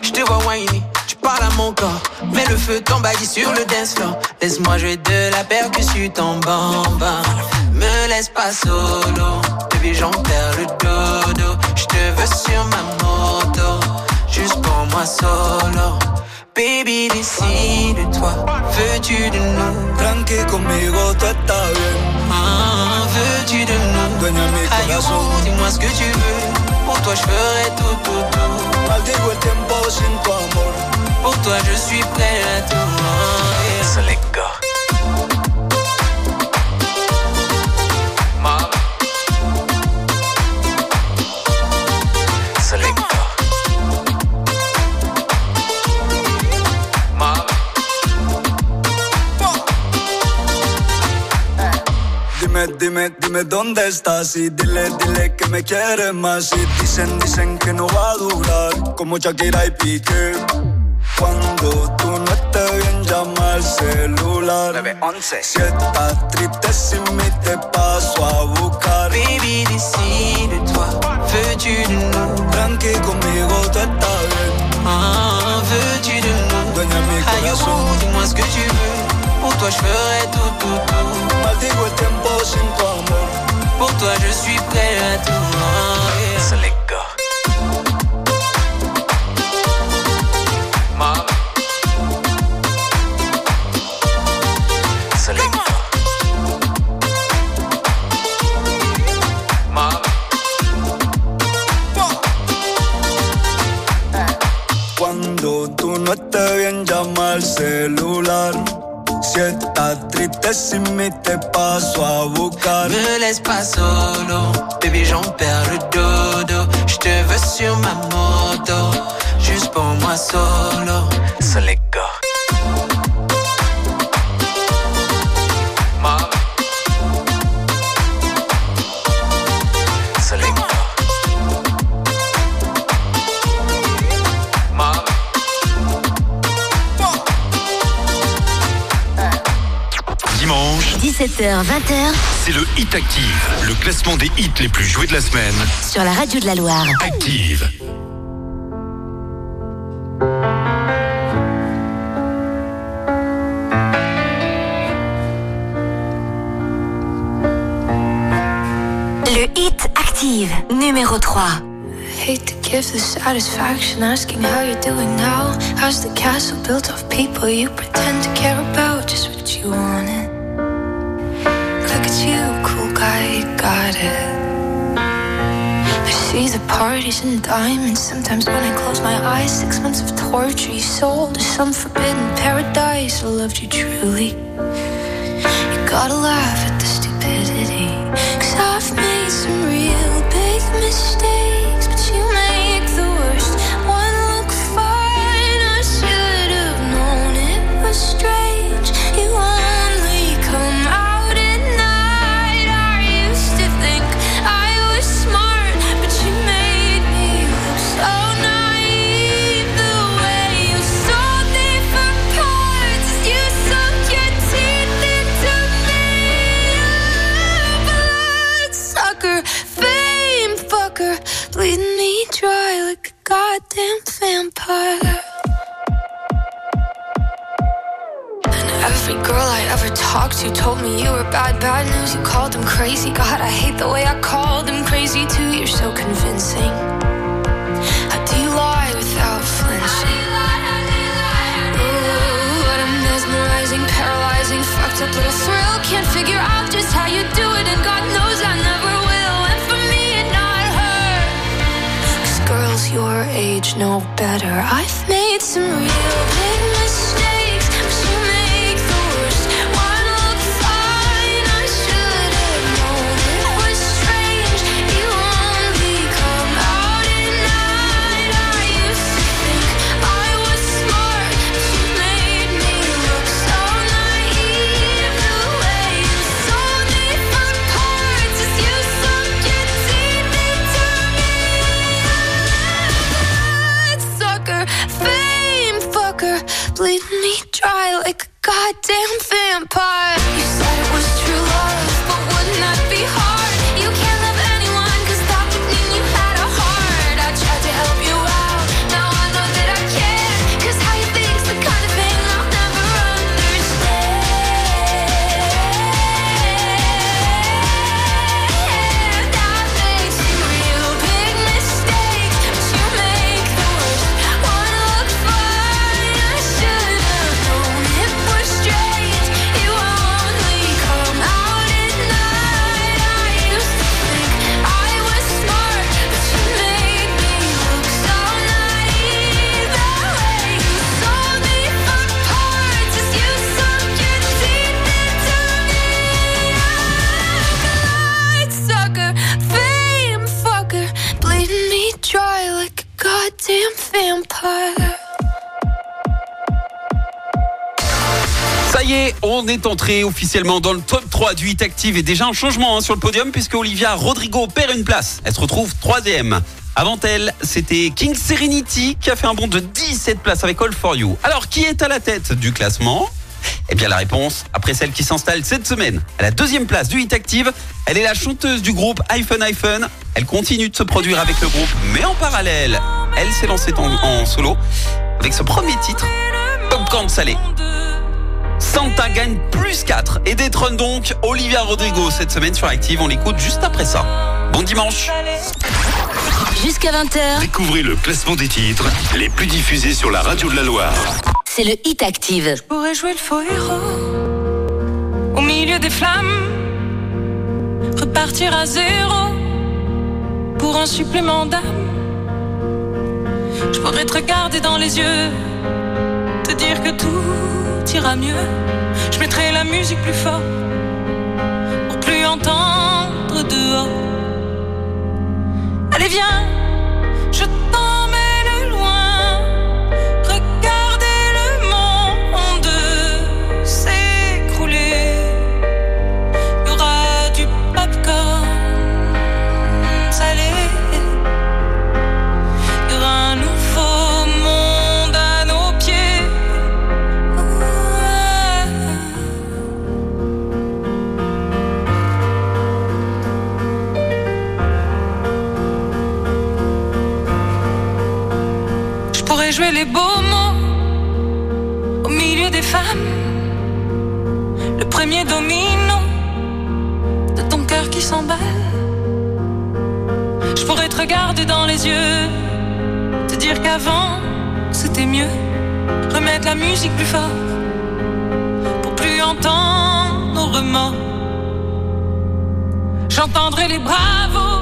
Je te vois whiny, tu parles à mon corps. Mets le feu, t'emballe sur le dance floor. Laisse-moi jouer de la paire que tu t'en bambas. Me laisse pas solo, baby j'en perds le dodo. Je te veux sur ma moto, juste pour moi solo. Baby, décide-toi, veux-tu de nous? Tranquille conmigo, tout está bien. Ah, veux-tu de nous? Dueña mi corazón. Ay, dis-moi ce que tu veux. Pour toi, je ferai tout, tout, tout. Maldigo el tiempo sin tu amor. Pour toi, je suis prêt à tout. Ah, c'est les gars. Dime, dime dónde estás y dile, dile que me quieres más. Y dicen, dicen que no va a durar, como Shakira y Piqué. Cuando tú no estés bien, llama al celular nueve once. Si estás triste sin mí, te paso a buscar. Baby, decide-toi, veux-tu de nous? Tranqui conmigo, tú estás bien. Ah, veux-tu de nous? Dueña mi corazón. Ay, dis-moi ce que tu veux. Pour toi je ferai tout, tout, tout. Maldigo el tiempo sin tu amor. Pour toi je suis prêt à tout. Oh, yeah. C'est les gars. No esté bien, llama al celular. Si estás triste sin mí, te paso a buscar. Me laisse pas solo, baby, j'en perds le dodo. J'te veux sur ma moto, juste pour moi solo. C'est les gars. dix-sept heures vingt heures, c'est le Hit Activ, le classement des hits les plus joués de la semaine sur la radio de la Loire. Activ. Le Hit Activ, numéro trois. Hate to give the satisfaction asking how you're doing now. How's the castle built of people you pretend to care about? Just what you wanted. Look at you, cool guy, you got it. I see the parties and diamonds. Sometimes when I close my eyes, six months of torture you sold to some forbidden paradise. I loved you truly. You gotta laugh at the stupidity. Cause I've made some real big mistakes, but you make the worst one look fine. I should've known it was strange. You only come out bleeding me dry like a goddamn vampire. And every girl I ever talked to told me you were bad, bad news. You called them crazy. God, I hate the way I called them crazy too. You're so convincing. How do you lie without flinching? Ooh, what a mesmerizing, paralyzing, fucked up little thrill. Can't figure out just how you do it, and God knows I never will. Girls your age know better. I've made some real big mistakes, but you make the worst one look fine. I should have known it was strange. You only come out at night. I used to think I was smart, but you made me look so naive. The way you sold me for parts is you sunk your teeth into me. Fame fucker, bleed me dry like a goddamn vampire. You said it was true love, but wouldn't that be hard? You can't love anyone, cause that would mean you had a heart. I tried to help you out, now I know that I can't. Cause how you think's the kind of thing I'll never understand. That makes you real big mistakes, but you make the worst. One look fine, I Ça y est, on est entré officiellement dans le top trois du Hit Activ et déjà un changement hein, sur le podium puisque Olivia Rodrigo perd une place. Elle se retrouve troisième. Avant elle, c'était King Serenity qui a fait un bond de dix-sept places avec All For You. Alors, qui est à la tête du classement ? Eh bien, la réponse, après celle qui s'installe cette semaine, à la deuxième place du Hit Activ, elle est la chanteuse du groupe Hyphen Hyphen. Elle continue de se produire avec le groupe, mais en parallèle, elle s'est lancée en, en solo avec ce premier titre, Popcorn Salé. Santa gagne plus quatre et détrône donc Olivia Rodrigo cette semaine sur Activ. On l'écoute juste après ça. Bon dimanche. Jusqu'à vingt heures. Découvrez le classement des titres les plus diffusés sur la radio de la Loire. C'est le Hit Activ. Je pourrais jouer le faux héros au milieu des flammes, repartir à zéro pour un supplément d'âme. Je pourrais te regarder dans les yeux, te dire que tout ira mieux. Je mettrai la musique plus fort pour plus entendre dehors. Allez viens, je t'emmène loin, regardez le monde s'écrouler. Il y aura du popcorn salé, il y aura un nouveau monde à nos pieds. Jouer les beaux mots au milieu des femmes, le premier domino de ton cœur qui s'emballe. Je pourrais te regarder dans les yeux, te dire qu'avant c'était mieux, remettre la musique plus fort pour plus entendre nos remords. J'entendrai les bravos,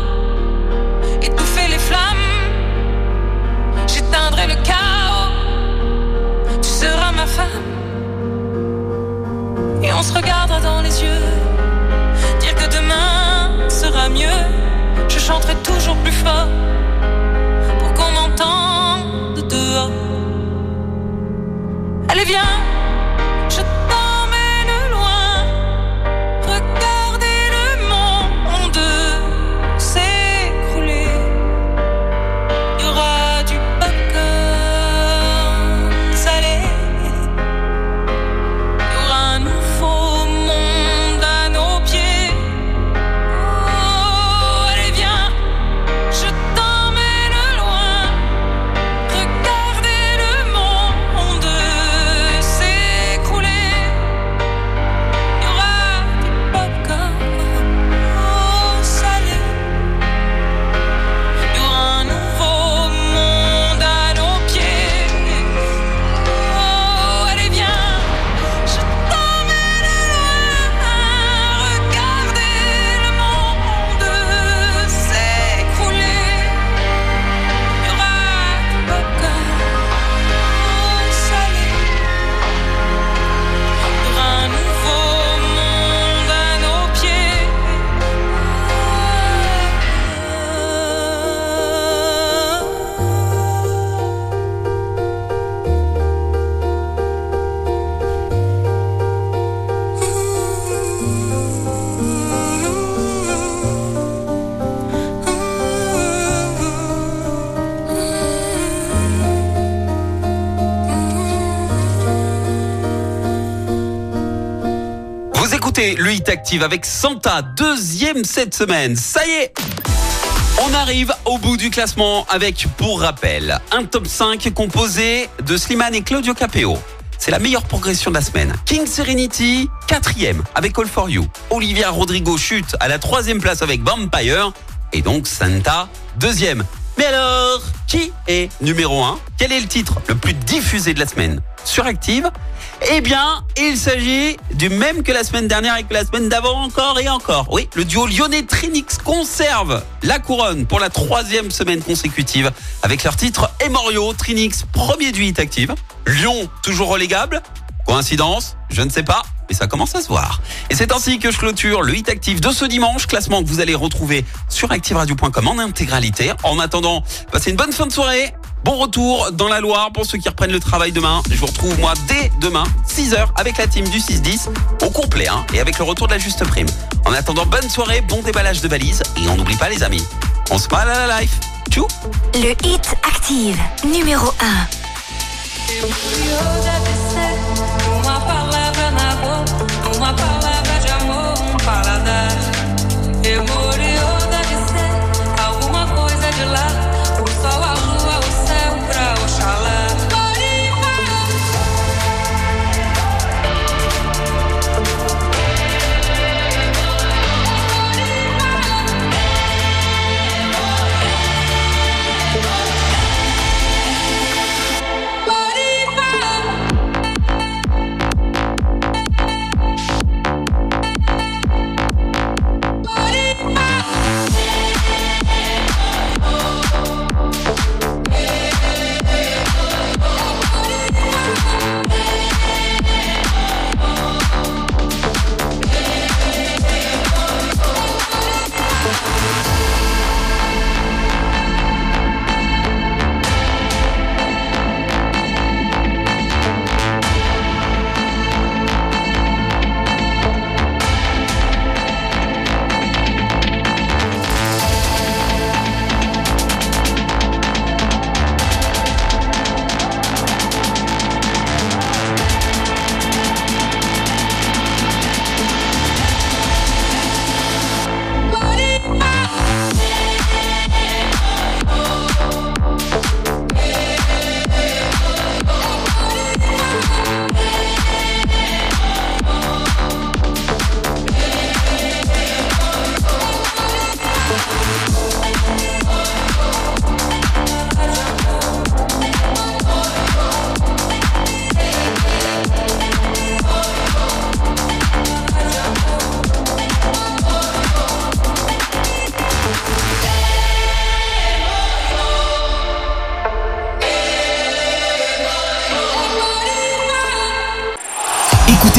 étouffer les flammes. J'éteindrai le chaos, tu seras ma femme. Et on se regardera dans les yeux, dire que demain sera mieux. Je chanterai toujours plus fort pour qu'on m'entende dehors. Allez viens, je t'emmène loin, regardez le monde s'écrouler. Il y aura le Hit Activ avec Santa, deuxième cette semaine. Ça y est, on arrive au bout du classement avec, pour rappel, un top cinq composé de Slimane et Claudio Capéo. C'est la meilleure progression de la semaine. King Serenity, quatrième avec All For You. Olivia Rodrigo chute à la troisième place avec Vampire. Et donc Santa, deuxième. Mais alors, qui est numéro un? Quel est le titre le plus diffusé de la semaine sur Active? Eh bien, il s'agit du même que la semaine dernière et que la semaine d'avant encore et encore. Oui, le duo lyonnais Trinix conserve la couronne pour la troisième semaine consécutive avec leur titre Emorio. Trinix, premier du Hit Activ. Lyon, toujours relégable. Coïncidence, je ne sais pas, mais ça commence à se voir. Et c'est ainsi que je clôture le Hit Activ de ce dimanche. Classement que vous allez retrouver sur active radio point com en intégralité. En attendant, passez une bonne fin de soirée. Bon retour dans la Loire pour ceux qui reprennent le travail demain. Je vous retrouve moi dès demain, six heures, avec la team du six dix au complet hein, et avec le retour de la juste prime. En attendant, bonne soirée, bon déballage de valises et on n'oublie pas les amis, on se mal à la life. Tchou. Le Hit Activ, numéro un. Eu moriou, deve ser alguma coisa de lá. O sol, a lua, o céu pra Oxalá.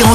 En